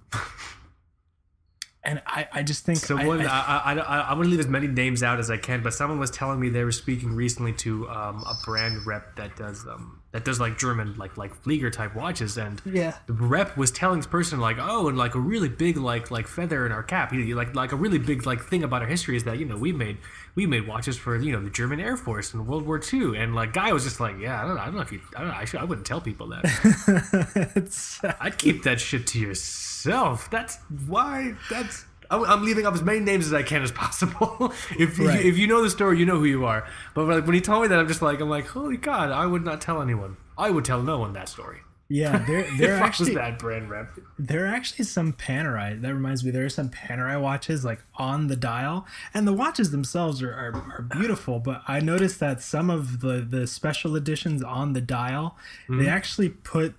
And I, I just think... Someone, I, I, I, I, I want to leave as many names out as I can, but someone was telling me they were speaking recently to um, a brand rep that does um, that does like German, like like Flieger-type watches, and yeah. the rep was telling this person, like, oh, and like a really big like like feather in our cap, like like a really big like thing about our history is that, you know, we made we made watches for, you know, the German Air Force in World War Two, and like guy was just like, yeah, I don't know, I don't know if you... I don't know, I, should, I wouldn't tell people that. It's... I'd keep that shit to yourself. That's why... That's I'm leaving up as many names as I can as possible. if you, right. if you know the story, you know who you are. But like, when he told me that, I'm just like, I'm like, holy God! I would not tell anyone. I would tell no one that story. Yeah, there, there actually that brand rep. There are actually some Panerai. That reminds me, there are some Panerai watches like on the dial, and the watches themselves are, are, are beautiful. But I noticed that some of the the special editions on the dial, mm-hmm. they actually put...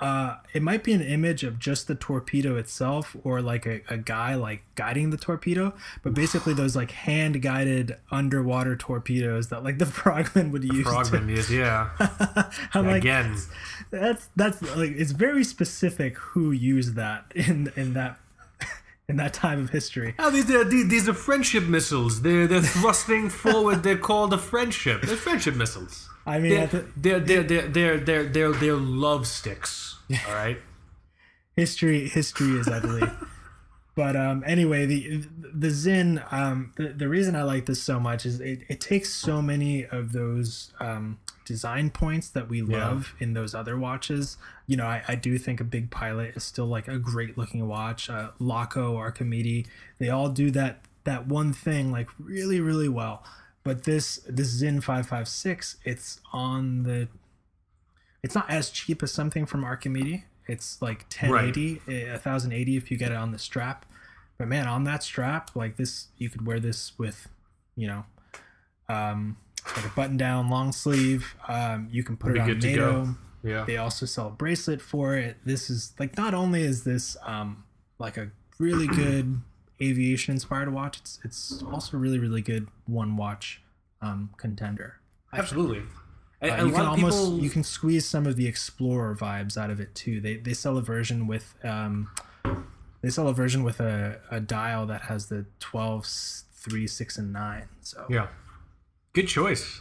Uh, it might be an image of just the torpedo itself, or like a, a guy like guiding the torpedo, but basically those like hand guided underwater torpedoes that like the frogman would use. Frogman is, yeah. I'm yeah, like, again, that's, that's that's like, it's very specific who used that in in that in that time of history. Oh, these are these, these are friendship missiles. They're they're thrusting forward. They're called a friendship. They're friendship missiles. I mean, they're the, they're, they're, they're, they're, they're, they're, they're love sticks. All right. History, history is ugly. But um, anyway, the the Sinn, um, the, the reason I like this so much is it, it takes so many of those um, design points that we love yeah. in those other watches. You know, I, I do think a Big Pilot is still like a great looking watch. Uh, Laco, Archimede, they all do that that one thing like really, really well. But this this Sinn five five six, it's on the... It's not as cheap as something from Archimede. It's like ten eighty, right. ten eighty if you get it on the strap. But man, on that strap, like this, you could wear this with, you know, um, like a button-down long sleeve. Um, you can put Pretty it on NATO. Yeah. They also sell a bracelet for it. This is like, not only is this um, like a really good aviation-inspired watch, it's it's also really really good one watch um, contender. I Absolutely. Think. Uh, and you can almost people... you can squeeze some of the Explorer vibes out of it too. They they sell a version with um, they sell a version with a, a dial that has the twelve, three, six, and nine. So yeah, good choice.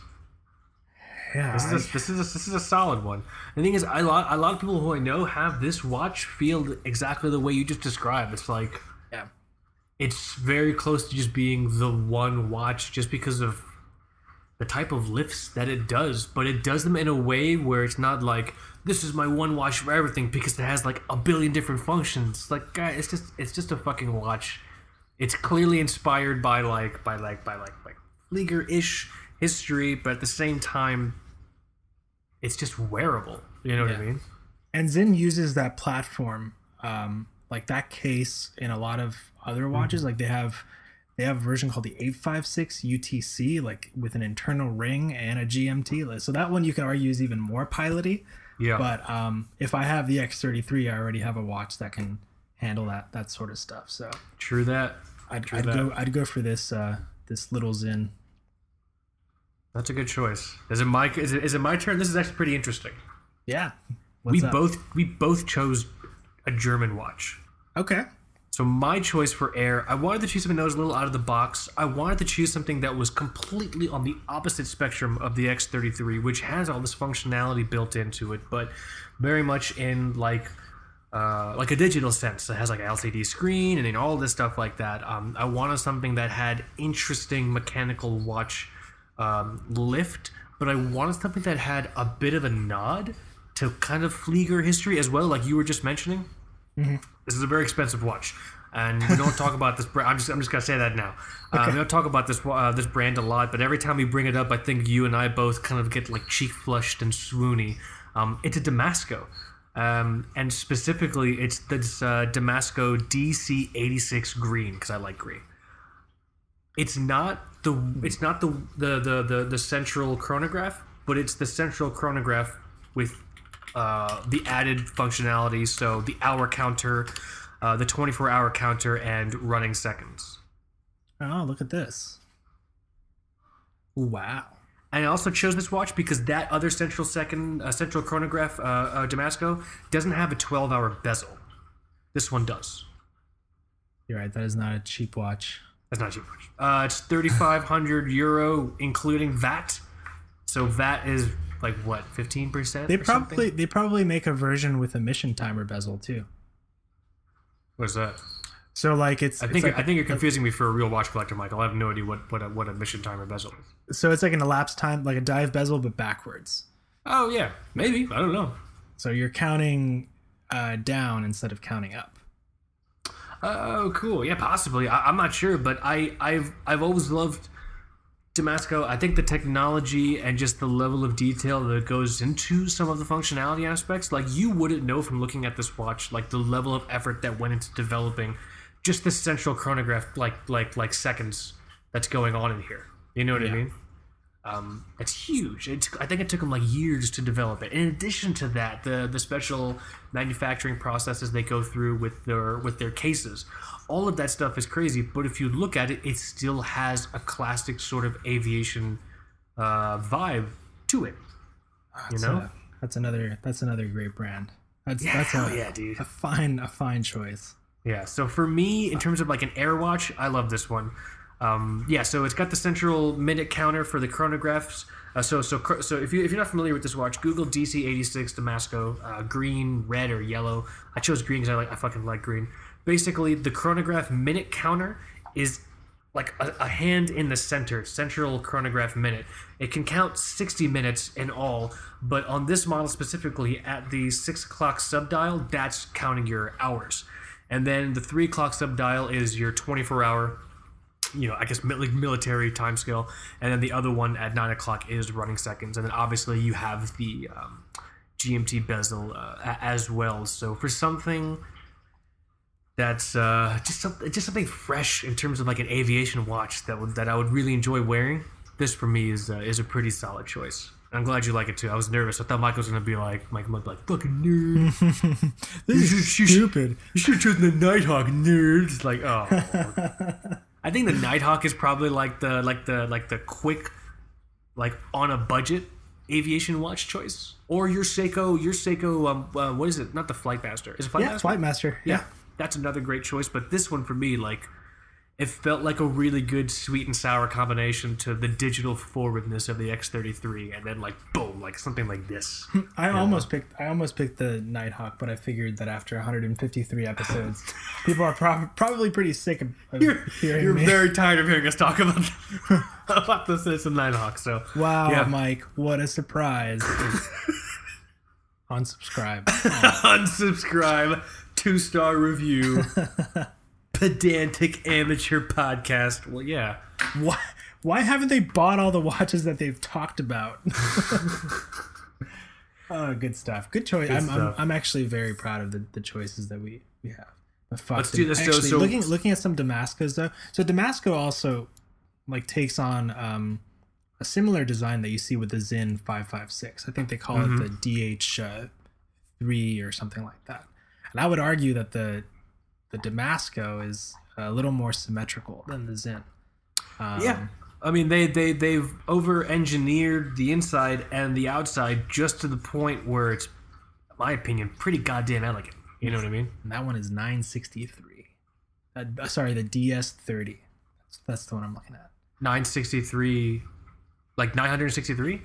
Yeah, this is a, this is a, this is a solid one. The thing is, I lot a lot of people who I know have this watch feel exactly the way you just described. It's like yeah, it's very close to just being the one watch, just because of the type of lifts that it does, but it does them in a way where it's not like, this is my one watch for everything, because it has like a billion different functions. Like, guys, it's just it's just a fucking watch. It's clearly inspired by like by like by like like Flieger-ish history, but at the same time, it's just wearable. You know yeah. what I mean? And Sinn uses that platform, um, like that case, in a lot of other watches. Mm-hmm. Like they have. They have a version called the eight five six U T C, like with an internal ring and a G M T list. So that one you can argue is even more piloty. Yeah. But um, if I have the X thirty-three, I already have a watch that can handle that that sort of stuff. So true that. I'd, true I'd that. go. I'd go for this uh, this little Sinn. That's a good choice. Is it my is it, is it my turn? This is actually pretty interesting. Yeah. What's we up? both we both chose a German watch. Okay. So my choice for air, I wanted to choose something that was a little out of the box. I wanted to choose something that was completely on the opposite spectrum of the X thirty-three, which has all this functionality built into it, but very much in like uh, like a digital sense. It has like an L C D screen and you know, all this stuff like that. Um, I wanted something that had interesting mechanical watch um, lift, but I wanted something that had a bit of a nod to kind of Flieger history as well, like you were just mentioning. Mm-hmm. This is a very expensive watch, and we don't talk about this brand. I'm just I'm just gonna say that now. Okay. Um, we don't talk about this uh, this brand a lot, but every time we bring it up, I think you and I both kind of get like cheek flushed and swoony. Um, it's a Damasco, um, and specifically it's this uh, Damasco D C eighty-six green, because I like green. It's not the it's not the the the the, the central chronograph, but it's the central chronograph with Uh, the added functionality, so the hour counter, uh, the twenty-four hour counter, and running seconds. Oh, look at this. Wow. And I also chose this watch because that other central second, uh, central chronograph, uh, uh, Damasco, doesn't have a twelve hour bezel. This one does. You're right. That is not a cheap watch. That's not a cheap watch. Uh, it's thirty-five hundred euro, including V A T. So V A T is like what, fifteen percent? They probably something? they probably make a version with a mission timer bezel too. What's that? So like it's. I think it's like, I think you're confusing me for a real watch collector, Michael. I have no idea what what a, what a mission timer bezel is. So it's like an elapsed time, like a dive bezel, but backwards. Oh yeah, maybe, I don't know. So you're counting uh, down instead of counting up. Oh, cool. Yeah, possibly. I, I'm not sure, but I, I've I've always loved Damasco. I think the technology and just the level of detail that goes into some of the functionality aspects, like you wouldn't know from looking at this watch, like the level of effort that went into developing just the central chronograph, like like like seconds that's going on in here. You know what yeah. I mean? Um, it's huge. It's, I think it took them like years to develop it. In addition to that, the the special manufacturing processes they go through with their with their cases, all of that stuff is crazy. But if you look at it, it still has a classic sort of aviation uh, vibe to it. You that's know, a, that's another that's another great brand. That's, yeah, that's a, yeah, dude. A fine a fine choice. Yeah. So for me, in terms of like an air watch, I love this one. Um, yeah, so it's got the central minute counter for the chronographs. Uh, so, so, so if you if you're not familiar with this watch, Google D C eighty-six Damasco, uh, green, red, or yellow. I chose green because I like I fucking like green. Basically, the chronograph minute counter is like a, a hand in the center, central chronograph minute. It can count sixty minutes in all, but on this model specifically, at the six o'clock subdial, that's counting your hours, and then the three o'clock subdial is your twenty-four hour. You know, I guess military time scale, and then the other one at nine o'clock is running seconds, and then obviously you have the um, G M T bezel uh, as well. So for something that's uh, just some, just something fresh in terms of like an aviation watch that would, that I would really enjoy wearing, this for me is uh, is a pretty solid choice. I'm glad you like it too. I was nervous. I thought Michael was gonna be like, Michael would be like, fucking nerd. This is you should, stupid. You should choose the Nighthawk, nerds. Like, oh. I think the Nighthawk is probably like the like the like the quick, like on a budget aviation watch choice. Or your Seiko, your Seiko, um, uh, what is it? Not the Flightmaster. Is it Flightmaster? Yeah, Flightmaster. Yeah. yeah, that's another great choice. But this one for me, like, it felt like a really good sweet and sour combination to the digital forwardness of the X thirty-three, and then like boom, like something like this. I yeah. almost picked, I almost picked the Nighthawk, but I figured that after one hundred fifty-three episodes, people are pro- probably pretty sick of, of you're, hearing You're me. Very tired of hearing us talk about about the Citizen Nighthawk. So wow, yeah. Mike, what a surprise! Unsubscribe. Oh. Unsubscribe. Two star review. Pedantic amateur podcast. Well, yeah. Why? Why haven't they bought all the watches that they've talked about? Oh, good stuff. Good choice. Good I'm, stuff. I'm I'm actually very proud of the, the choices that we we have. The fuck Let's them. do this. Actually, so, so looking looking at some Damascos though. So Damasco also like takes on um, a similar design that you see with the Sinn five five six. I think they call mm-hmm. it the D H uh, three or something like that. And I would argue that the The Damasco is a little more symmetrical than the Sinn. Um, yeah, I mean they they they've over-engineered the inside and the outside just to the point where it's, in my opinion, pretty goddamn elegant. You know what I mean? And that one is nine sixty-three. Uh, sorry, the D S thirty. That's, that's the one I'm looking at. nine sixty-three, like nine hundred sixty-three.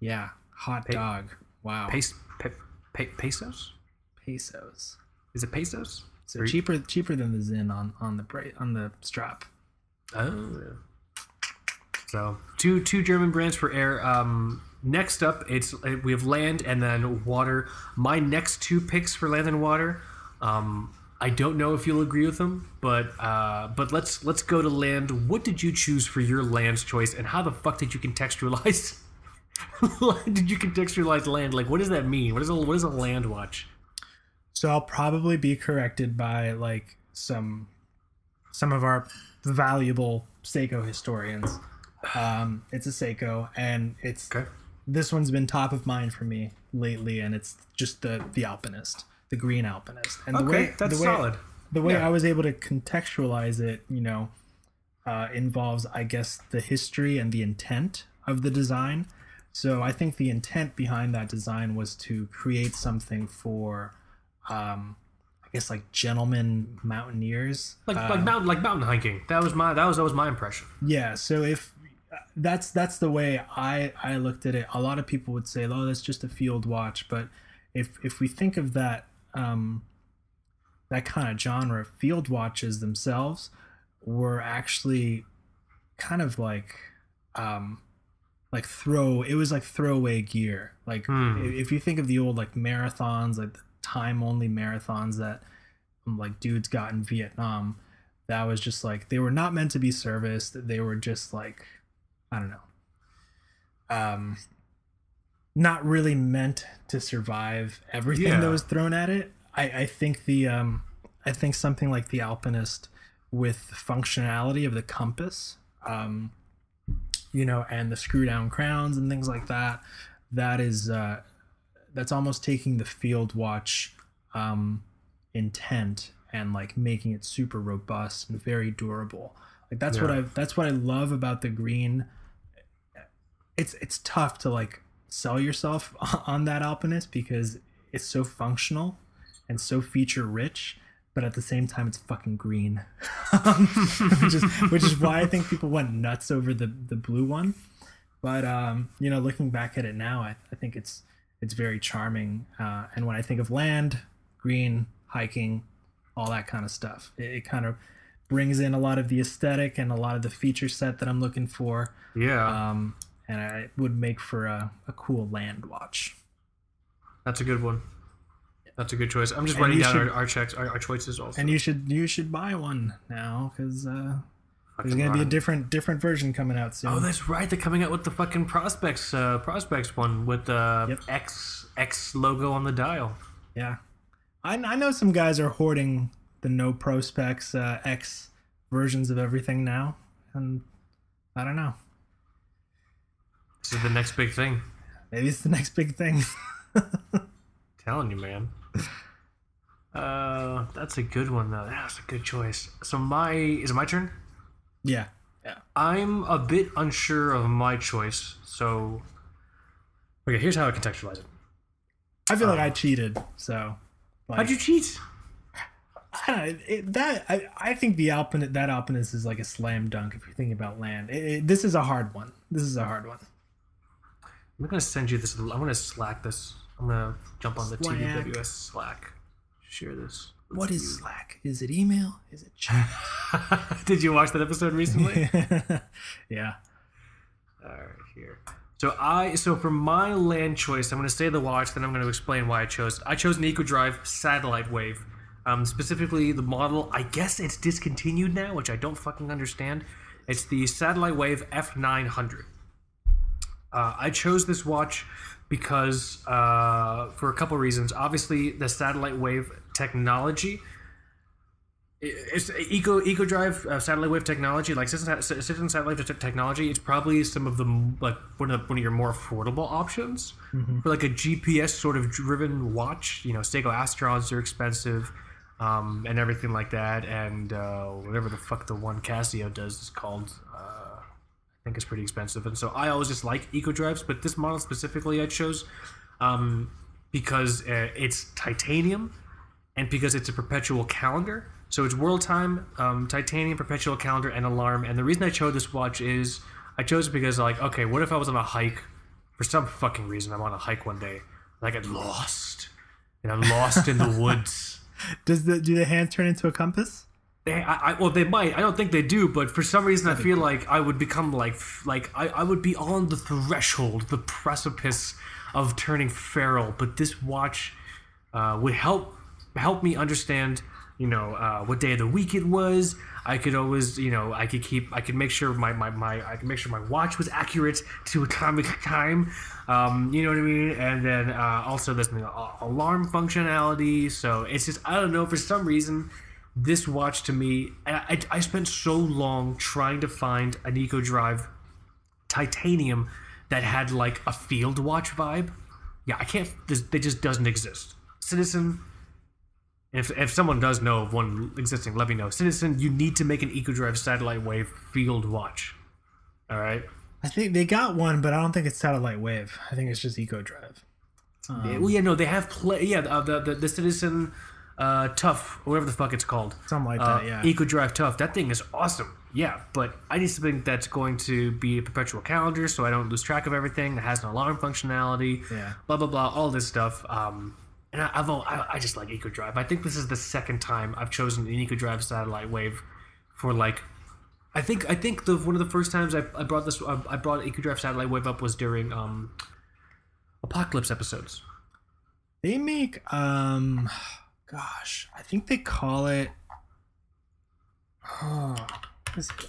Yeah, hot Pe- dog. Wow. Pe- pe- pe- pesos. Pesos. Is it pesos? So cheaper, cheaper than the Sinn on on the bra- on the strap. Oh, yeah. So two two German brands for air. Um, next up, it's we have land and then water. My next two picks for land and water. Um, I don't know if you'll agree with them, but uh, but let's let's go to land. What did you choose for your land's choice, and how the fuck did you contextualize? Did you contextualize land? Like, what does that mean? What is a what is a land watch? So I'll probably be corrected by like some some of our valuable Seiko historians. Um, it's a Seiko, and it's okay. This one's been top of mind for me lately, and it's just the the Alpinist, the green Alpinist. And okay, the way, that's the way, solid. The way yeah. I was able to contextualize it, you know, uh, involves, I guess, the history and the intent of the design. So I think the intent behind that design was to create something for. Um, I guess like gentlemen mountaineers, like um, like mountain like mountain hiking. That was my that was that was my impression. Yeah. So if that's that's the way I I looked at it. A lot of people would say, "Oh, that's just a field watch," but if if we think of that um, that kind of genre, field watches themselves were actually kind of like um, like throw. It was like throwaway gear. Like hmm. if you think of the old like marathons, like. Time only marathons that like dudes got in Vietnam, that was just like they were not meant to be serviced. They were just like, I don't know, um not really meant to survive everything yeah. that was thrown at it. I, I think the um I think something like the Alpinist with the functionality of the compass, um you know, and the screw down crowns and things like that, that is uh that's almost taking the field watch um, intent and like making it super robust and very durable. Like that's yeah. what I that's what I love about the green. It's it's tough to like sell yourself on that Alpinist because it's so functional and so feature rich, but at the same time it's fucking green, which is which is why I think people went nuts over the the blue one. But um, you know, looking back at it now, I, I think it's. It's very charming. Uh, and when I think of land, green, hiking, all that kind of stuff, it, it kind of brings in a lot of the aesthetic and a lot of the feature set that I'm looking for. Yeah. Um, and it would make for a, a cool land watch. That's a good one. That's a good choice. I'm just and writing down should, our, our checks, our, our choices also. And you should you should buy one now because uh, there's gonna be a different different version coming out soon. Oh, that's right. They're coming out with the fucking Prospects uh, Prospects one with the yep. X X logo on the dial. Yeah, I, I know some guys are hoarding the no Prospects uh, X versions of everything now, and I don't know. This is the next big thing. Maybe it's the next big thing. Telling you, man. Uh, that's a good one though. That's a good choice. So my is it my turn? Yeah. yeah. I'm a bit unsure of my choice, so okay, here's how I contextualize it. I feel um, like I cheated, so like, how'd you cheat? I don't know, it, that I, I think the Alpinist that Alpinist is like a slam dunk if you're thinking about land. It, it, this is a hard one. This is a hard one. I'm gonna send you this. I'm gonna Slack this. I'm gonna jump on the Slack. T W S Slack. Share this. What is you. Slack? Is it email? Is it chat? Did you watch that episode recently? Yeah. All right, here. So I, so for my land choice, I'm going to say the watch, then I'm going to explain why I chose. I chose an EcoDrive Satellite Wave, um, specifically the model. I guess it's discontinued now, which I don't fucking understand. It's the Satellite Wave F nine hundred. Uh, I chose this watch because uh, for a couple reasons. Obviously, the Satellite Wave technology, it's eco EcoDrive uh, satellite wave technology, like Citizen, Citizen satellite wave technology. It's probably some of the like one of the, one of your more affordable options mm-hmm. for like a G P S sort of driven watch. You know, Seiko Astrons are expensive, um, and everything like that, and uh, whatever the fuck the one Casio does is called. Uh, I think it's pretty expensive, and so I always just like EcoDrives, but this model specifically I chose um, because uh, it's titanium and because it's a perpetual calendar. So it's world time, um, titanium, perpetual calendar, and alarm. And the reason I chose this watch is I chose it because like, okay, what if I was on a hike for some fucking reason? I'm on a hike one day and I get lost and I'm lost in the woods. Does the do the hand turn into a compass? They, I, I, well, they might. I don't think they do, but for some reason, I feel like I would become like, like I, I would be on the threshold, the precipice of turning feral. But this watch uh, would help help me understand, you know, uh, what day of the week it was. I could always, you know, I could keep, I could make sure my my, my I could make sure my watch was accurate to atomic time. Um, you know what I mean? And then uh, also there's an alarm functionality. So it's just, I don't know, for some reason. This watch to me, I, I, I spent so long trying to find an EcoDrive titanium that had like a field watch vibe. Yeah, I can't. This, it just doesn't exist. Citizen, if if someone does know of one existing, let me know. Citizen, you need to make an EcoDrive satellite wave field watch. All right. I think they got one, but I don't think it's satellite wave. I think it's just EcoDrive. Um, well, yeah, no, they have play. Yeah, uh, the, the the Citizen. uh, Tough, or whatever the fuck it's called. Something like uh, that, yeah. EcoDrive Tough. That thing is awesome. Yeah, but I just think that's going to be a perpetual calendar, so I don't lose track of everything. That has an alarm functionality. Yeah. Blah blah blah. All this stuff. Um, and I, I've all, I, I just like EcoDrive. I think this is the second time I've chosen an EcoDrive Satellite Wave for like. I think I think the one of the first times I, I brought this I, I brought EcoDrive Satellite Wave up was during um, Apocalypse episodes. They make um, gosh, I think they call it. Oh. Is it,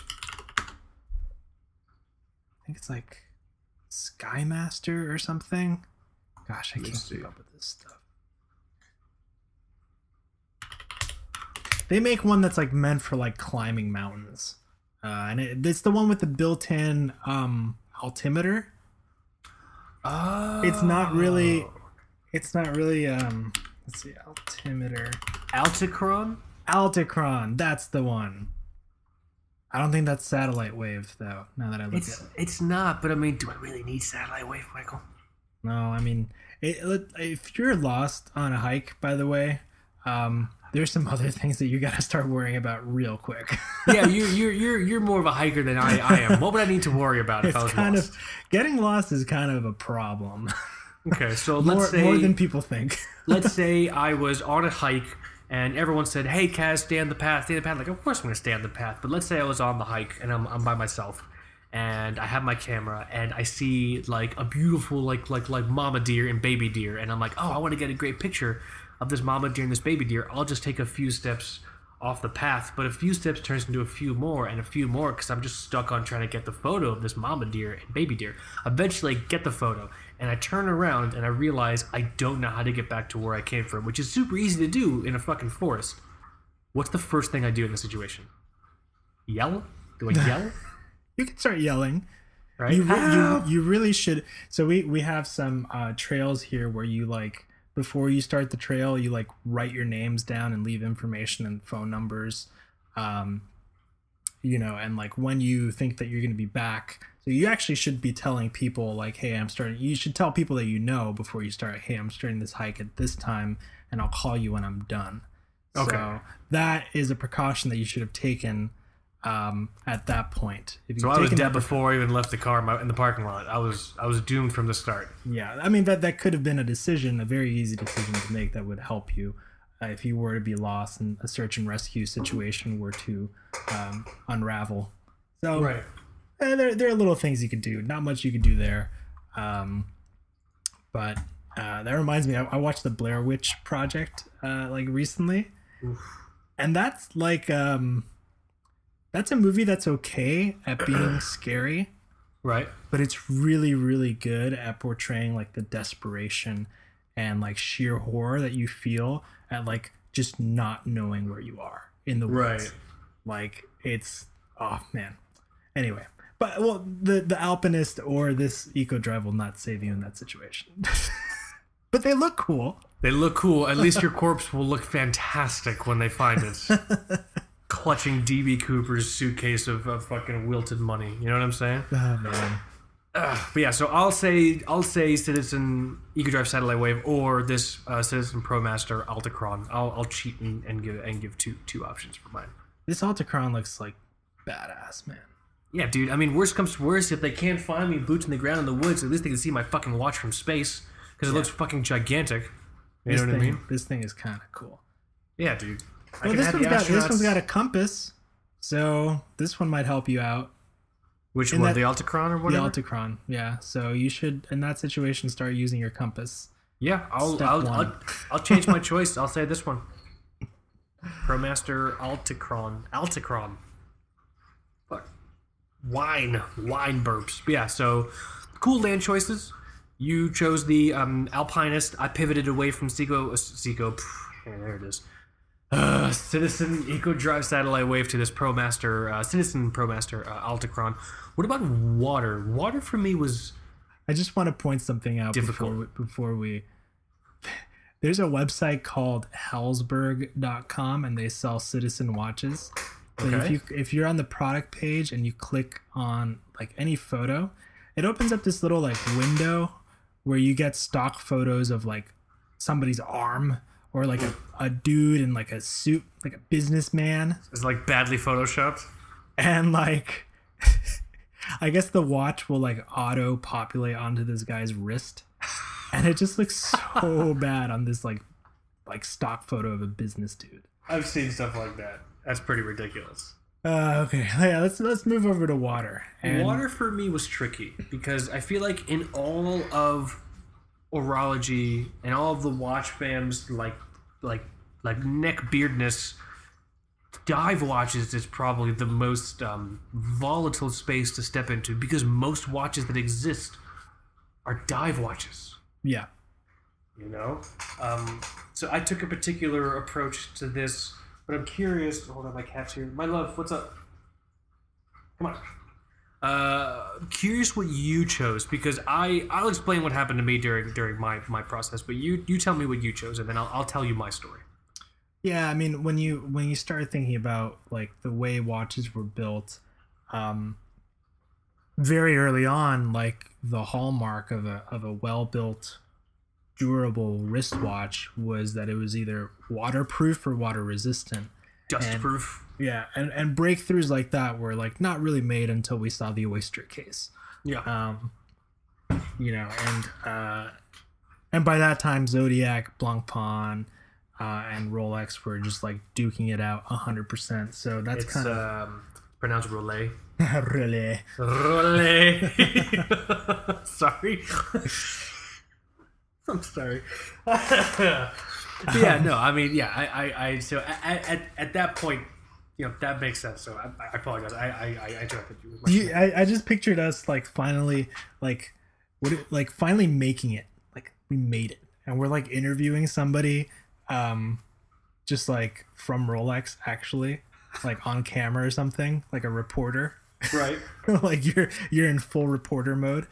I think it's like Skymaster or something. Gosh, I Let's can't see. keep up with this stuff. They make one that's like meant for like climbing mountains, uh, and it, it's the one with the built-in um, altimeter. Oh, it's not really. It's not really. Um, let's see, altimeter. Alticron. Alticron. That's the one. I don't think that's satellite wave, though, now that I look it's, at it. It's not, but I mean, do I really need satellite wave, Michael? No, I mean, it, if you're lost on a hike, by the way, um, there's some other things that you got to start worrying about real quick. Yeah, you're, you're, you're, you're more of a hiker than I, I am. What would I need to worry about if it's I was kind lost? Of, getting lost is kind of a problem. Okay, so let's more, say... More than people think. Let's say I was on a hike... And everyone said, hey, Kaz, stay on the path, stay on the path. Like, of course I'm going to stay on the path. But let's say I was on the hike and I'm I'm by myself and I have my camera and I see, like, a beautiful, like, like, like mama deer and baby deer. And I'm like, oh, I want to get a great picture of this mama deer and this baby deer. I'll just take a few steps off the path. But a few steps turns into a few more and a few more because I'm just stuck on trying to get the photo of this mama deer and baby deer. Eventually I get the photo and I turn around and I realize I don't know how to get back to where I came from, which is super easy to do in a fucking forest. What's the first thing I do in this situation? Yell? Do I yell? You can start yelling. Right? You, you, you really should. So we, we have some uh, trails here where you like... Before you start the trail, you like write your names down and leave information and phone numbers, um, you know, and like when you think that you're going to be back. So you actually should be telling people like, hey, I'm starting. You should tell people that you know before you start. Hey, I'm starting this hike at this time and I'll call you when I'm done. Okay. So that is a precaution that you should have taken um, at that point. If so I was dead before I even left the car in the parking lot. I was I was doomed from the start. Yeah, I mean, that, that could have been a decision, a very easy decision to make that would help you uh, if you were to be lost and a search and rescue situation were to um, unravel. So right. uh, there, there are little things you could do. Not much you could do there. Um, but uh, that reminds me, I, I watched the Blair Witch Project uh, like recently. Oof. And that's like... Um, That's a movie that's okay at being scary. Right. But it's really, really good at portraying like the desperation and like sheer horror that you feel at like just not knowing where you are in the woods. Right. Like it's, oh man. Anyway, but well, the, the Alpinist or this EcoDrive will not save you in that situation. But they look cool. They look cool. At least your corpse will look fantastic when they find it. Clutching D B Cooper's suitcase of, of fucking wilted money. You know what I'm saying? Oh, man. Uh, but yeah, so I'll say I'll say Citizen EcoDrive Satellite Wave or this uh, Citizen ProMaster Alticron. I'll I'll cheat and, and give and give two two options for mine. This Alticron looks like badass, man. Yeah, dude. I mean, worst comes to worst, if they can't find me boots in the ground in the woods, at least they can see my fucking watch from space because it yeah. looks fucking gigantic. You this know what thing, I mean? This thing is kind of cool. Yeah, dude. Well, this one's, got, this one's got a compass, so this one might help you out. Which in one, that, the Alticron or whatever? The Alticron, yeah. So you should, in that situation, start using your compass. Yeah, I'll I'll, I'll I'll change my choice. I'll say this one. ProMaster Alticron. Alticron. Fuck. Wine. Wine burps. But yeah, so cool land choices. You chose the um, Alpinist. I pivoted away from Seiko. Uh, Seiko. Yeah, there it is. Uh, Citizen EcoDrive Satellite Wave to this ProMaster, uh, Citizen ProMaster uh, Alticron. What about water? Water for me was. I just want to point something out difficult. before we, before we. There's a website called Hellsberg dot com and they sell Citizen watches. So okay. If you if you're on the product page and you click on like any photo, it opens up this little like window where you get stock photos of like somebody's arm. or like a, a dude in like a suit, like a businessman. It's like badly photoshopped. And like, I guess the watch will like auto populate onto this guy's wrist. And it just looks so bad on this like, like stock photo of a business dude. I've seen stuff like that. That's pretty ridiculous. Uh, okay, yeah, let's let's move over to water. And water for me was tricky because I feel like in all of Orology and all of the watch fam's like like like neck beardness, dive watches is probably the most um, volatile space to step into because most watches that exist are dive watches. Yeah, you know. Um, so I took a particular approach to this. But I'm curious. Hold on, my cat's here. My love, what's up? Come on. Uh, curious what you chose because I I'll explain what happened to me during during my, my process. But you you tell me what you chose, and then I'll I'll tell you my story. Yeah, I mean when you when you start thinking about like the way watches were built, um, very early on, like the hallmark of a of a well built, durable wristwatch was that it was either waterproof or water resistant, dustproof. Yeah, and and breakthroughs like that were like not really made until we saw the Oyster case. Yeah, um, you know, and uh, and by that time Zodiac, Blancpain, uh, and Rolex were just like duking it out a hundred percent. So that's kind of um, pronounced Rolex. Rolex. Rolex. Sorry. I'm sorry. yeah, no, I mean, yeah, I, I, I so at, at, at that point, you know, that makes sense. So I, I apologize. I, I, I interrupted you. With my you I, I just pictured us like finally, like, what, like finally making it. Like we made it, and we're like interviewing somebody, um, just like from Rolex, actually, like on camera or something, like a reporter. Right. Like you're you're in full reporter mode,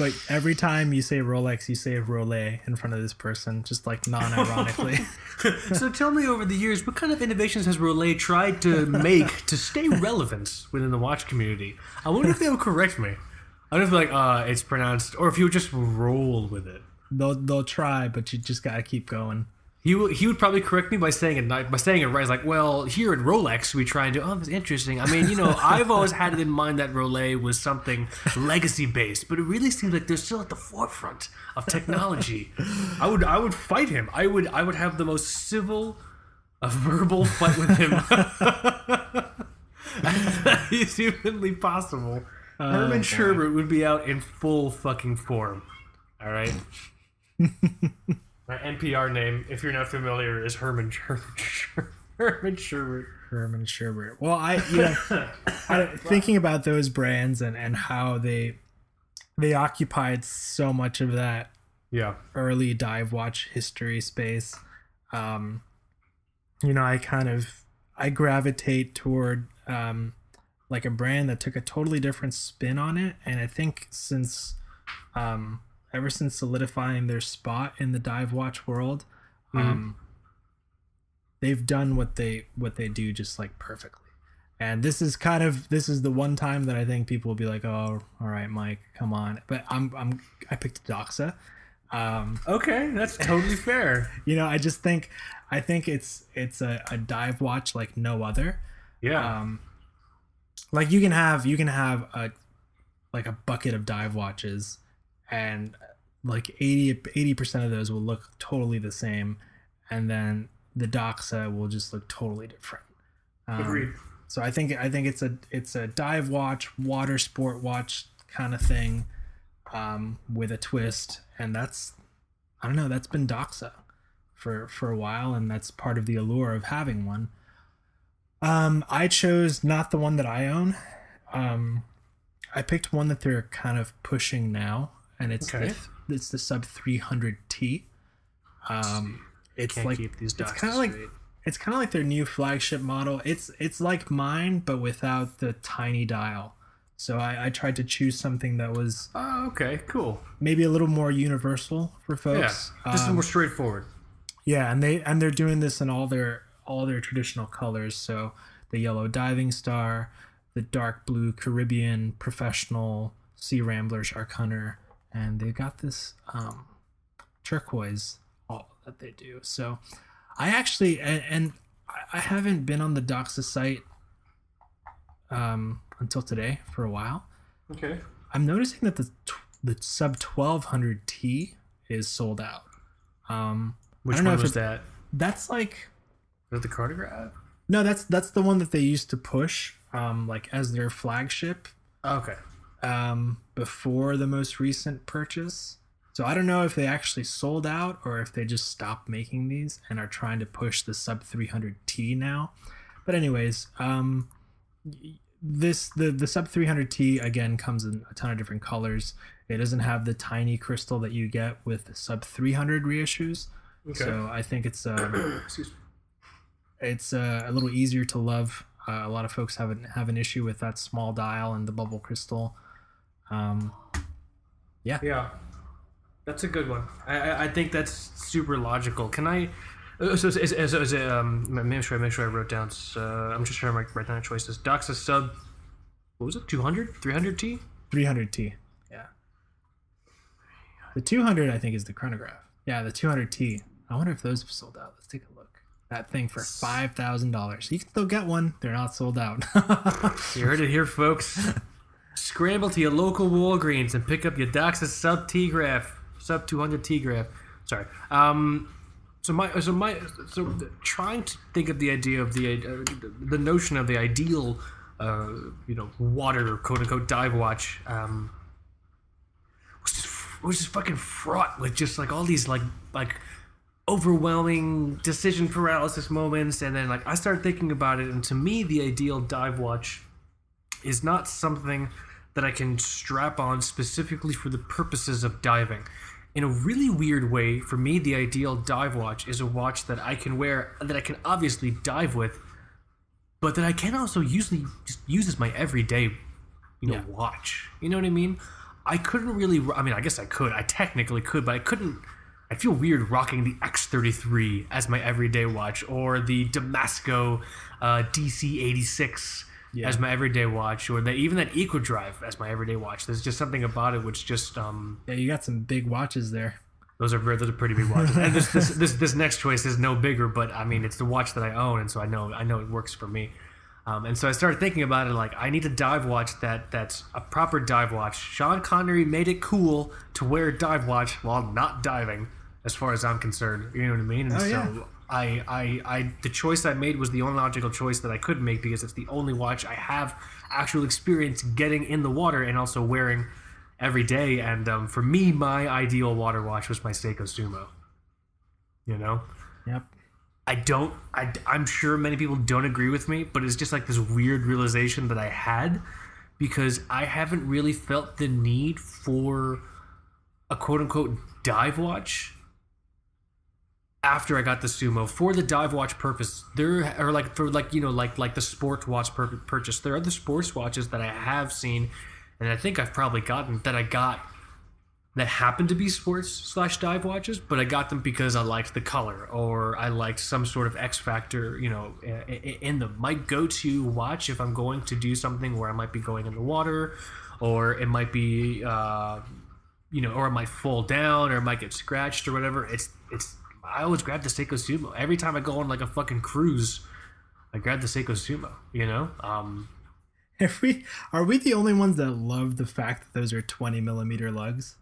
but every time you say Rolex, you say Rolex in front of this person, just like non-ironically. So tell me, over the years, what kind of innovations has Rolex tried to make to stay relevant within the watch community? I wonder if they will correct me. I don't know if like uh, it's pronounced, or if you just roll with it. They'll they'll try, but you just gotta keep going. He would he would probably correct me by saying it by saying it right. He's like, well, here at Rolex, we try and do. Oh, that's interesting. I mean, you know, I've always had it in mind that Rolex was something legacy based, but it really seems like they're still at the forefront of technology. I would I would fight him. I would I would have the most civil, a verbal fight with him that is humanly possible. Oh, Herman Sherbert would be out in full fucking form. All right. My N P R name, if you're not familiar, is Herman Sherbert. Herman Sherbert. Herman Sherbert. Well, I, you know, I, thinking about those brands and, and how they they occupied so much of that yeah. early dive watch history space. Um, you know, I kind of I gravitate toward um, like a brand that took a totally different spin on it, and I think since. Um, ever since solidifying their spot in the dive watch world, um, mm-hmm. they've done what they what they do just like perfectly. And this is kind of this is the one time that I think people will be like, oh, all right, Mike, come on. But I'm I'm I picked Doxa. Um, okay, that's totally fair. You know, I just think I think it's it's a, a dive watch like no other. Yeah. Um, like you can have you can have a like a bucket of dive watches. And like eighty percent of those will look totally the same, and then the Doxa will just look totally different. Um, Agreed. So I think I think it's a it's a dive watch, water sport watch kind of thing, um, with a twist, and that's I don't know that's been Doxa for for a while, and that's part of the allure of having one. Um, I chose not the one that I own. Um, I picked one that they're kind of pushing now. And it's okay. the, it's the Sub three hundred T. Um, it's Can't like keep these it's kind of like it's kind of like their new flagship model. It's it's like mine, but without the tiny dial. So I, I tried to choose something that was oh okay cool maybe a little more universal for folks. Yeah, just um, more straightforward. Yeah, and they and they're doing this in all their all their traditional colors. So the yellow diving star, the dark blue Caribbean professional, sea rambler, shark hunter. And they've got this um, turquoise all that they do. So I actually, and, and I haven't been on the Doxa site um, until today for a while. Okay. I'm noticing that the the sub twelve hundred T is sold out. Um, Which I don't one know if was it, that? That's like. Was it the chronograph? No, that's that's the one that they used to push, um, like as their flagship. Okay. Um, before the most recent purchase. So I don't know if they actually sold out or if they just stopped making these and are trying to push the sub three hundred T now. But anyways, um, this the, the sub three hundred T, again, comes in a ton of different colors. It doesn't have the tiny crystal that you get with the sub three hundred reissues. Okay. So I think it's um, Excuse me. it's uh, a little easier to love. Uh, a lot of folks have an, have an issue with that small dial and the bubble crystal. Um, yeah. Yeah. That's a good one. I, I think that's super logical. Can I? So is, is, is it? Um, make sure I make sure I wrote down. So I'm just trying to write down choices. Doxa sub. What was it? two hundred three hundred T three hundred T Yeah. The two hundred I think is the chronograph. Yeah, the two hundred T I wonder if those have sold out. Let's take a look. That thing for five thousand dollars. You can still get one. They're not sold out. You heard it here, folks. Scramble to your local Walgreens and pick up your Doxa sub T graph. Sub two hundred T graph. Sorry. Um, so my so my so the, trying to think of the idea of the uh, the notion of the ideal, uh, you know, water quote unquote dive watch, um, was just was just fucking fraught with just like all these like like overwhelming decision paralysis moments, and then like I started thinking about it, and to me the ideal dive watch is not something that I can strap on specifically for the purposes of diving. In a really weird way, for me, the ideal dive watch is a watch that I can wear, that I can obviously dive with, but that I can also usually just use as my everyday, you know, yeah. watch. You know what I mean? I couldn't really, I mean, I guess I could. I technically could, but I couldn't. I feel weird rocking the X thirty-three as my everyday watch, or the Damasco uh, D C eighty-six yeah. as my everyday watch, or the, even that EcoDrive as my everyday watch. There's just something about it which just... Um, yeah, you got some big watches there. Those are those are pretty big watches. And this, this this this next choice is no bigger, but I mean, it's the watch that I own, and so I know I know it works for me. Um, and so I started thinking about it, like, I need a dive watch that that's a proper dive watch. Sean Connery made it cool to wear a dive watch while not diving, as far as I'm concerned. You know what I mean? And oh, so, yeah. I, I, I, the choice I made was the only logical choice that I could make, because it's the only watch I have actual experience getting in the water and also wearing every day. And um, for me, my ideal water watch was my Seiko Sumo. You know? Yep. I don't, I, I'm sure many people don't agree with me, but it's just like this weird realization that I had, because I haven't really felt the need for a quote unquote dive watch after I got the Sumo. For the dive watch purpose, there are like for like you know like like the sports watch purchase, there are the sports watches that I have seen, and I think I've probably gotten that I got that happened to be sports slash dive watches, but I got them because I liked the color, or I liked some sort of X factor, you know, in them. My go-to watch if I'm going to do something where I might be going in the water, or it might be uh, you know, or it might fall down, or it might get scratched or whatever. It's it's. I always grab the Seiko Sumo. Every time I go on like a fucking cruise, I grab the Seiko Sumo, you know? Um, are, we, are we the only ones that love the fact that those are twenty millimeter lugs?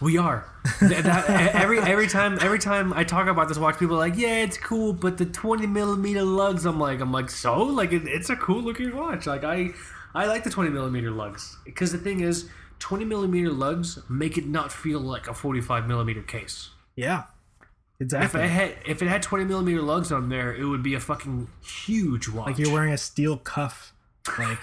We are. that, that, every every time every time I talk about this watch, people are like, yeah, it's cool, but the twenty millimeter lugs, I'm like, I'm like, so? Like, it, it's a cool looking watch. Like, I, I like the twenty millimeter lugs, because the thing is, twenty millimeter lugs make it not feel like a forty-five millimeter case. Yeah. Exactly. If it had if it had twenty millimeter lugs on there, it would be a fucking huge watch. Like you're wearing a steel cuff, like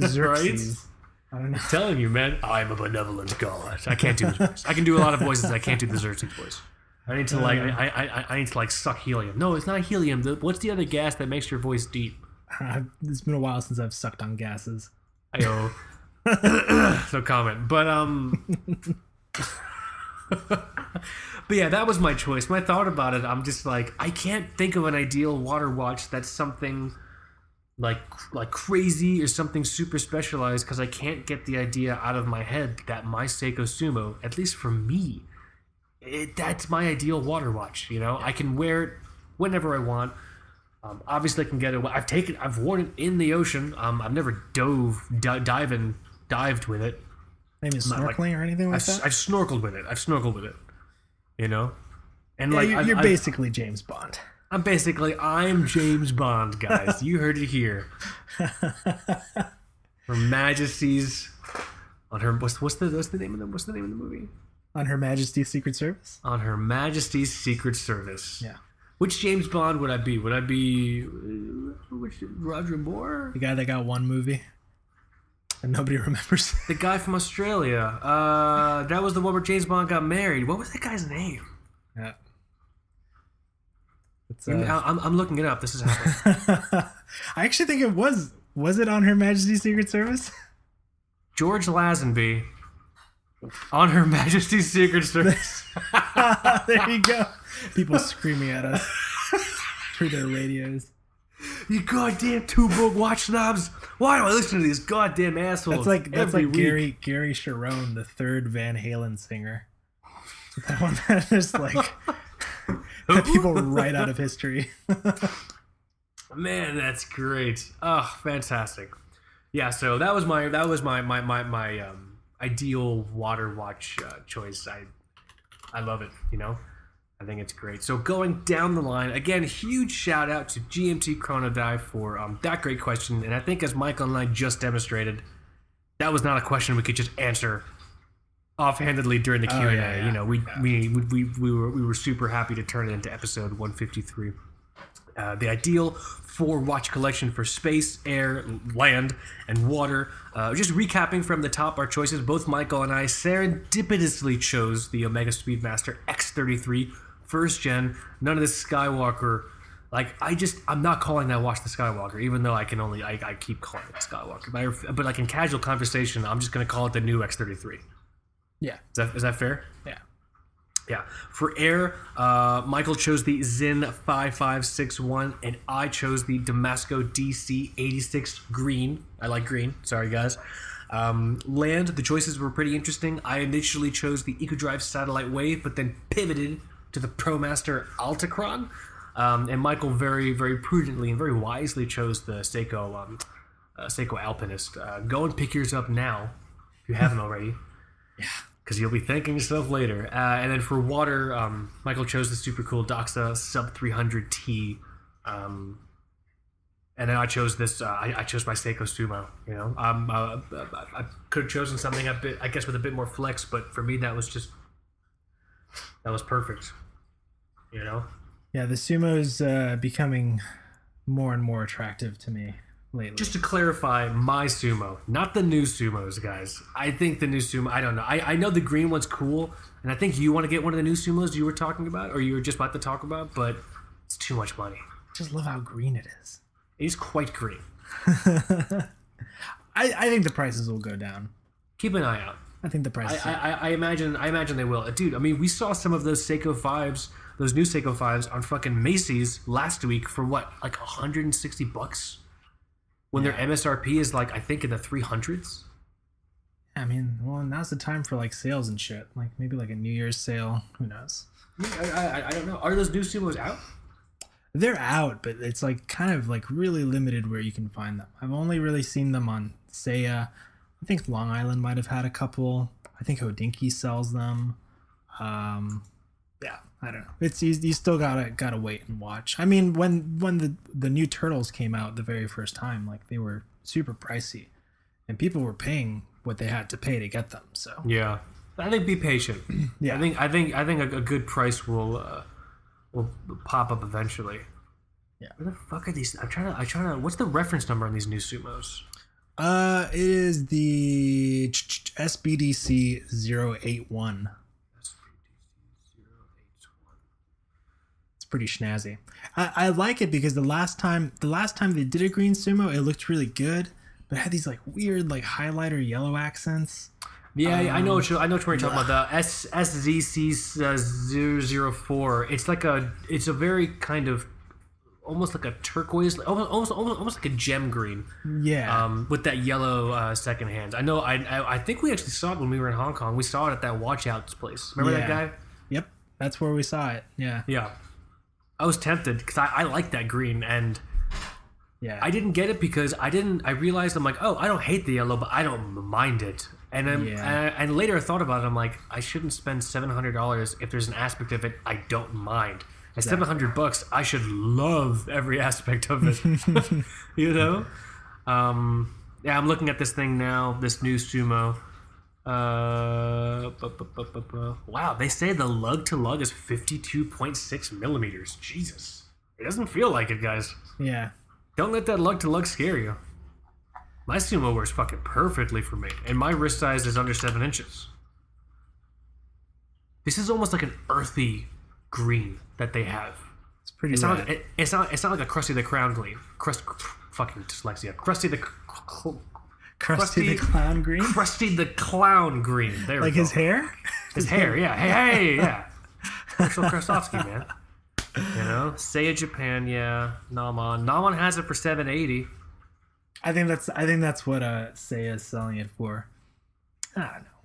Xerxes. Right? I don't know. I'm telling you, man, I'm a benevolent god. I can't do this voice. I can do a lot of voices. I can't do the Xerxes voice. I need to like uh, I, I, I I need to like suck helium. No, it's not helium. The, what's the other gas that makes your voice deep? Uh, it's been a while since I've sucked on gases. I know. No comment. But um. But yeah, that was my choice. When I thought about it, I'm just like, I can't think of an ideal water watch that's something like like crazy or something super specialized, because I can't get the idea out of my head that my Seiko Sumo, at least for me, it, that's my ideal water watch. You know, I can wear it whenever I want. Um, obviously, I can get it. I've taken, I've worn it in the ocean. Um, I've never dove, d- diving, dived with it. Maybe snorkeling like, or anything like I've, that. I've snorkeled with it. I've snorkeled with it. You know, and yeah, like you're, you're I've, basically I've, James Bond. I'm basically I'm James Bond, guys. You heard it here. Her Majesty's on her what's, what's the what's the name of the what's the name of the movie? On Her Majesty's Secret Service. On Her Majesty's Secret Service. Yeah. Which James Bond would I be? Would I be which Roger Moore? The guy that got one movie and nobody remembers. The guy from Australia. Uh, that was the one where James Bond got married. What was that guy's name? Yeah. It's, uh... I'm, I'm looking it up. This is happening. I actually think it was. Was it on Her Majesty's Secret Service? George Lazenby. On Her Majesty's Secret Service. There you go. People screaming at us through their radios. You goddamn two-book watch snobs. Why do I listen to these goddamn assholes? That's like, that's every like week? Gary Gary Cherone, the third Van Halen singer. That one that is like... That people right out of history. Man, that's great. Oh, fantastic. Yeah, so that was my that was my my my, my um, ideal water watch uh, choice. I I love it, you know. I think it's great. So going down the line, again, huge shout out to G M T Chrono Dive for um, that great question. And I think as Mike and I just demonstrated, that was not a question we could just answer offhandedly during the Q and A. Oh, yeah, yeah. You know, we, yeah. we we we were we were super happy to turn it into episode one fifty-three. Uh, the ideal for watch collection for space, air, land, and water. Uh, just recapping from the top, our choices. Both Michael and I serendipitously chose the Omega Speedmaster X thirty-three first gen. None of this Skywalker. Like I just, I'm not calling that watch the Skywalker, even though I can only, I, I keep calling it Skywalker. But, I, but like in casual conversation, I'm just going to call it the new X thirty-three. Yeah. Is that, is that fair? Yeah. Yeah. For air, uh, Michael chose the Sinn five five six one, and I chose the Damasco D C eighty-six green. I like green. Sorry, guys. Um, land, the choices were pretty interesting. I initially chose the EcoDrive Satellite Wave, but then pivoted to the ProMaster Alticron. Um, and Michael very, very prudently and very wisely chose the Seiko, um, uh, Seiko Alpinist. Uh, go and pick yours up now if you haven't already. Yeah. Because you'll be thanking yourself later. Uh, and then for water, um, Michael chose the super cool Doxa Sub three hundred T. Um, and then I chose this. Uh, I, I chose my Seiko Sumo. You know, um, uh, I, I could have chosen something a bit, I guess, with a bit more flex. But for me, that was just that was perfect. You know. Yeah, the Sumo's uh, becoming more and more attractive to me. Lately. Just to clarify, my Sumo, not the new Sumos, guys. I think the new Sumo, I don't know. I, I know the green one's cool, and I think you want to get one of the new Sumos you were talking about, or you were just about to talk about, but it's too much money. I just love how green it is. It is quite green. I, I think the prices will go down. Keep an eye out. I think the prices. I, I, I imagine. I imagine they will, dude. I mean, we saw some of those Seiko Fives, those new Seiko Fives, on fucking Macy's last week for what, like one hundred sixty bucks. When yeah. their M S R P is like, I think in the three hundreds. I mean, well, now's the time for like sales and shit. Like maybe like a New Year's sale. Who knows? I, I, I don't know. Are those new Sumos out? They're out, but it's like kind of like really limited where you can find them. I've only really seen them on Seiya. I think Long Island might have had a couple. I think Hodinky sells them. Um, yeah, I don't know. It's you, you still gotta gotta wait and watch. I mean, when when the the new Turtles came out the very first time, like they were super pricey, and people were paying what they had to pay to get them. So yeah, I think be patient. Yeah, I think I think I think a, a good price will uh, will pop up eventually. Yeah. Where the fuck are these? I'm trying to. I'm trying to. What's the reference number on these new Sumos? Uh, it is the S B D C zero eight one. Pretty snazzy. I, I like it because the last time the last time they did a green Sumo, it looked really good, but it had these like weird like highlighter yellow accents. Yeah, um, I know what you, I know what you're talking uh, about. The S S Z C zero zero four. It's like a it's a very kind of almost like a turquoise, almost almost almost like a gem green. Yeah. Um, with that yellow uh, second hand. I know. I, I I think we actually saw it when we were in Hong Kong. We saw it at that watch out's place. Remember yeah. that guy? Yep. That's where we saw it. Yeah. Yeah. I was tempted because I, I like that green, and yeah, I didn't get it because I didn't. I realized I'm like, oh, I don't hate the yellow, but I don't mind it. And I'm, yeah. and, I, and later I thought about it. I'm like, I shouldn't spend seven hundred dollars if there's an aspect of it I don't mind. At exactly. seven hundred bucks, I should love every aspect of it. You know? Um, yeah, I'm looking at this thing now. This new Sumo. Uh, bu- bu- bu- bu- bu. Wow, they say the lug to lug is fifty-two point six millimeters. Jesus. It doesn't feel like it, guys. Yeah. Don't let that lug to lug scare you. My Sumo works fucking perfectly for me, and my wrist size is under seven inches. This is almost like an earthy green that they have. It's pretty. It's not. It, it's not. It's not like a Krusty the Crown green. Crust. Fucking dyslexia. Krusty the. Cl- Krusty, Krusty the Clown green. Krusty the Clown green. There. Like we go. His hair. His hair. Yeah. Hey. Hey. Yeah. Crystal Krasovsky, man. You know, Seiya Japan, yeah. Naman, Naman has it for seven eighty. I think that's I think that's what uh, Seiya is selling it for. I don't know.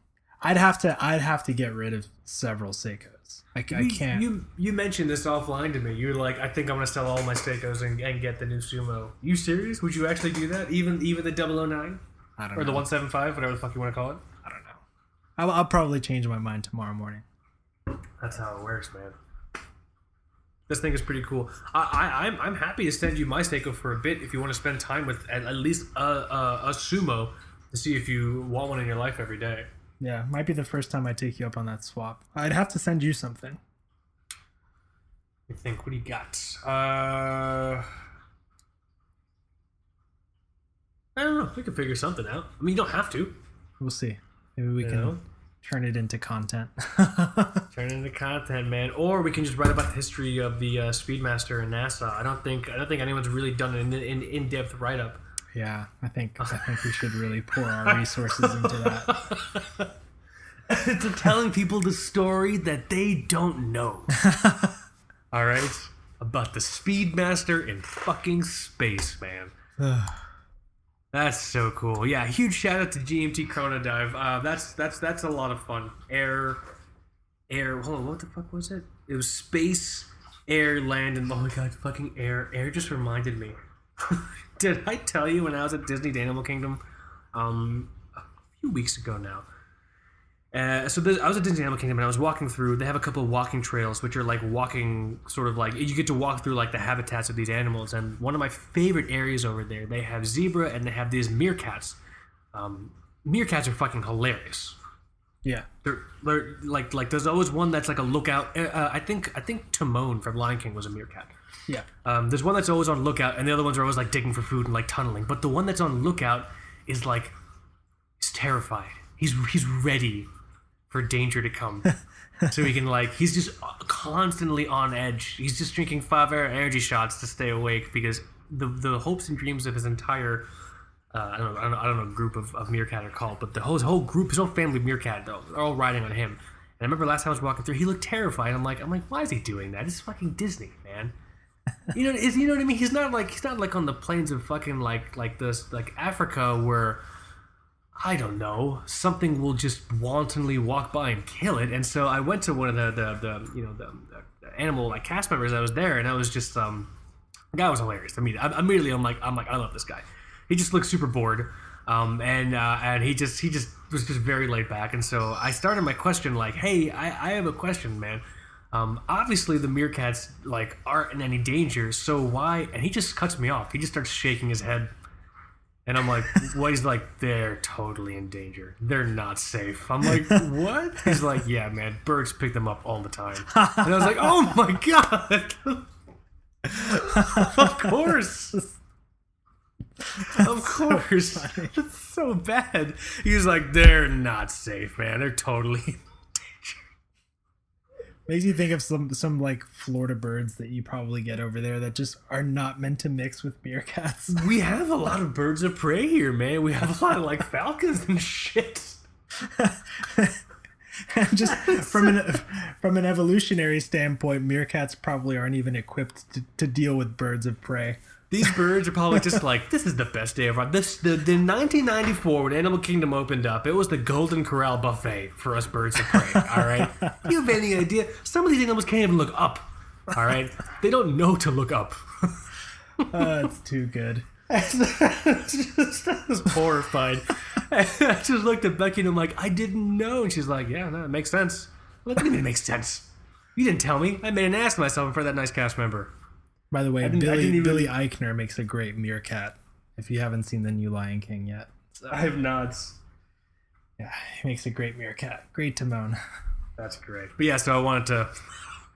I'd have to I'd have to get rid of several Seikos. Like I can't. You you mentioned this offline to me. You were like, I think I'm gonna sell all my Seikos and, and get the new Sumo. You serious? Would you actually do that? Even even the double oh nine? I don't know. Or the one seven five, whatever the fuck you want to call it. I don't know. I'll, I'll probably change my mind tomorrow morning. That's how it works, man. This thing is pretty cool. I, I, I'm I'm happy to send you my Seiko for a bit if you want to spend time with at, at least a, a, a Sumo to see if you want one in your life every day. Yeah, might be the first time I take you up on that swap. I'd have to send you something. I think, what do you got? Uh, I don't know. We can figure something out. I mean, you don't have to. We'll see. Maybe we you can... know? Turn it into content. Turn it into content, man. Or we can just write about the history of the uh, Speedmaster and NASA. I don't think I don't think anyone's really done an in, in-depth write-up. Yeah, I think I think we should really pour our resources into that. To telling people the story that they don't know. All right, about the Speedmaster in fucking space, man. That's so cool. Yeah, huge shout out to G M T Chrono Dive. Uh, that's that's that's a lot of fun. Air, air. Hold on, what the fuck was it? It was space, air, land, and oh my god, fucking air. Air just reminded me. Did I tell you when I was at Disney's Animal Kingdom, um, a few weeks ago now? Uh, so I was at Disney Animal Kingdom and I was walking through. They have a couple of walking trails, which are like walking sort of like you get to walk through like the habitats of these animals. And one of my favorite areas over there, they have zebra and they have these meerkats. Um, meerkats are fucking hilarious. Yeah, they're, they're like like there's always one that's like a lookout. Uh, I think I think Timon from Lion King was a meerkat. Yeah, um, there's one that's always on lookout, and the other ones are always like digging for food and like tunneling. But the one that's on lookout is like is terrified. He's he's ready for danger to come. So he can like, he's just constantly on edge. He's just drinking five air energy shots to stay awake because the the hopes and dreams of his entire, uh, I don't know, I don't know, I don't know group of, of meerkat are called, but the whole, his whole group, his whole family of meerkat, though, they're all riding on him. And I remember last time I was walking through, he looked terrified. I'm like, I'm like, why is he doing that? It's fucking Disney, man. You know, is you know what I mean? He's not like, he's not like on the plains of fucking like, like this, like Africa where, I don't know, something will just wantonly walk by and kill it. And so I went to one of the, the, the you know, the, the animal like cast members that was there, and I was just, um, the guy was hilarious. I mean, I, immediately I'm like, I'm like, I love this guy. He just looked super bored, um, and uh, and he just he just was just very laid back. And so I started my question like, hey, I, I have a question, man. Um, obviously the meerkats like aren't in any danger, so why? And he just cuts me off. He just starts shaking his head. And I'm like, well, he's like, they're totally in danger. They're not safe. I'm like, what? He's like, yeah, man, birds pick them up all the time. And I was like, oh my God. Of course. Of course. So it's so bad. He was like, they're not safe, man. They're totally in danger. Makes you think of some, some like Florida birds that you probably get over there that just are not meant to mix with meerkats. We have a lot of birds of prey here, man. We have a lot of like falcons and shit. And just from an from an evolutionary standpoint, meerkats probably aren't even equipped to, to deal with birds of prey. These birds are probably just like, this is the best day of our... This, the, the nineteen ninety-four, when Animal Kingdom opened up, it was the Golden Corral buffet for us birds of prey, all right? You have any idea? Some of these animals can't even look up, all right? They don't know to look up. Oh, that's too good. I was, just, I was horrified. I just looked at Becky and I'm like, I didn't know. And she's like, yeah, no, it makes sense. I'm like, what do you mean it makes sense? You didn't tell me. I made an ass of myself in front of that nice cast member. By the way, Billy even... Billy Eichner makes a great meerkat. If you haven't seen the new Lion King yet, so. I have not. Yeah, he makes a great meerkat. Great Timon. That's great. But yeah, so I wanted to,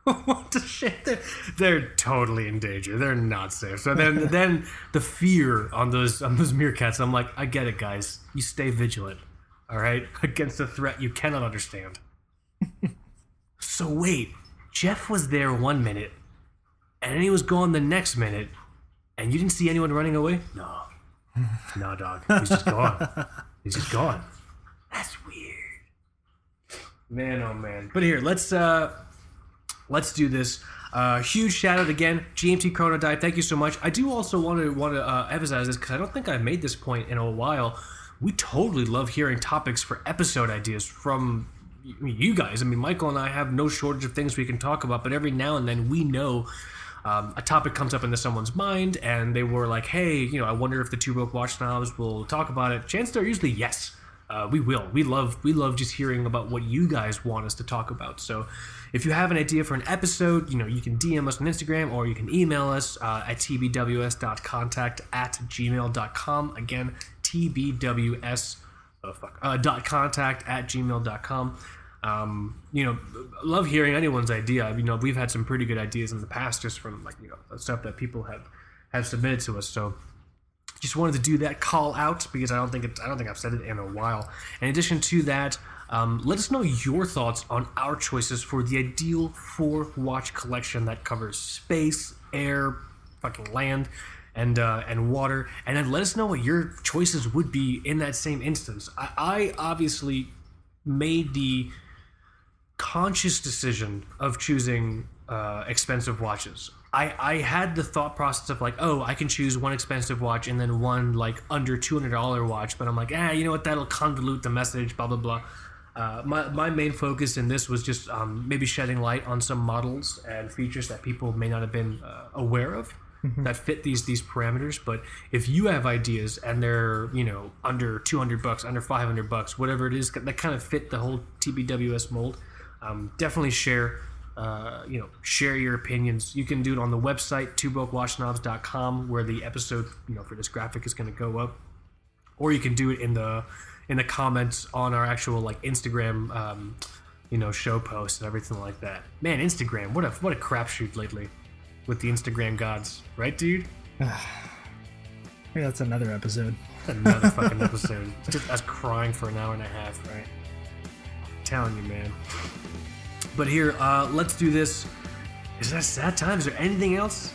I wanted to shit. They're, they're totally in danger. They're not safe. So then, then the fear on those on those meerkats. I'm like, I get it, guys. You stay vigilant, all right, against a threat you cannot understand. So wait, Jeff was there one minute. And then he was gone the next minute, and you didn't see anyone running away? No. No, dog. He's just gone. He's just gone. That's weird. Man, oh, man. But here, let's uh, let's do this. Uh, huge shout-out again, G M T Chrono Dive. Thank you so much. I do also want to want to uh, emphasize this, because I don't think I've made this point in a while. We totally love hearing topics for episode ideas from... you guys. I mean, Michael and I have no shortage of things we can talk about, but every now and then we know um, a topic comes up into someone's mind and they were like, hey, you know, I wonder if the Two Rope Watch Snobs will talk about it. Chances are usually yes, uh, we will. We love we love just hearing about what you guys want us to talk about. So if you have an idea for an episode, you know, you can D M us on Instagram or you can email us uh, at t b w s dot contact at gmail dot com. Again, tbws Oh, fuck. Uh, dot contact at gmail dot com. Um, you know, love hearing anyone's idea. You know, we've had some pretty good ideas in the past just from, like, you know, stuff that people have, have submitted to us. So just wanted to do that call out because I don't think it's, I don't think I've said it in a while. In addition to that, um, let us know your thoughts on our choices for the ideal four watch collection that covers space, air, fucking land, and uh, and water, and then let us know what your choices would be in that same instance. I, I obviously made the conscious decision of choosing uh, expensive watches. I, I had the thought process of like, oh, I can choose one expensive watch and then one like under two hundred dollars watch, but I'm like, ah, you know what, that'll convolute the message, blah, blah, blah. Uh, my, my main focus in this was just um, maybe shedding light on some models and features that people may not have been uh, aware of. Mm-hmm. That fit these these parameters. But if you have ideas and they're, you know, under two hundred bucks, under five hundred bucks, whatever it is that kind of fit the whole T B W S mold, um, definitely share uh, you know share your opinions. You can do it on the website two broke watch snobs dot com, where the episode, you know, for this graphic is going to go up, or you can do it in the in the comments on our actual like Instagram um, you know show posts and everything like that. Man, Instagram, what a what a crapshoot lately. With the Instagram gods, right, dude? Maybe that's another episode. Another fucking episode. Just us crying for an hour and a half, right? I'm telling you, man. But here, uh, let's do this. Is that sad time? Is there anything else?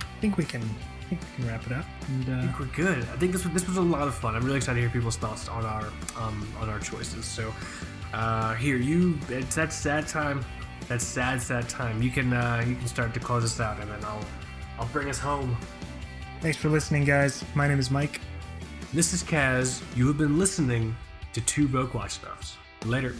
I think we can. I think we can wrap it up. And, uh... I think we're good. I think this was, this was a lot of fun. I'm really excited to hear people's thoughts on our um, on our choices. So uh, here, you. It's that sad time. That's sad, sad time. You can uh, you can start to close us out, and then I'll I'll bring us home. Thanks for listening, guys. My name is Mike. This is Kaz. You have been listening to Two Broke Watch Stuffs. Later.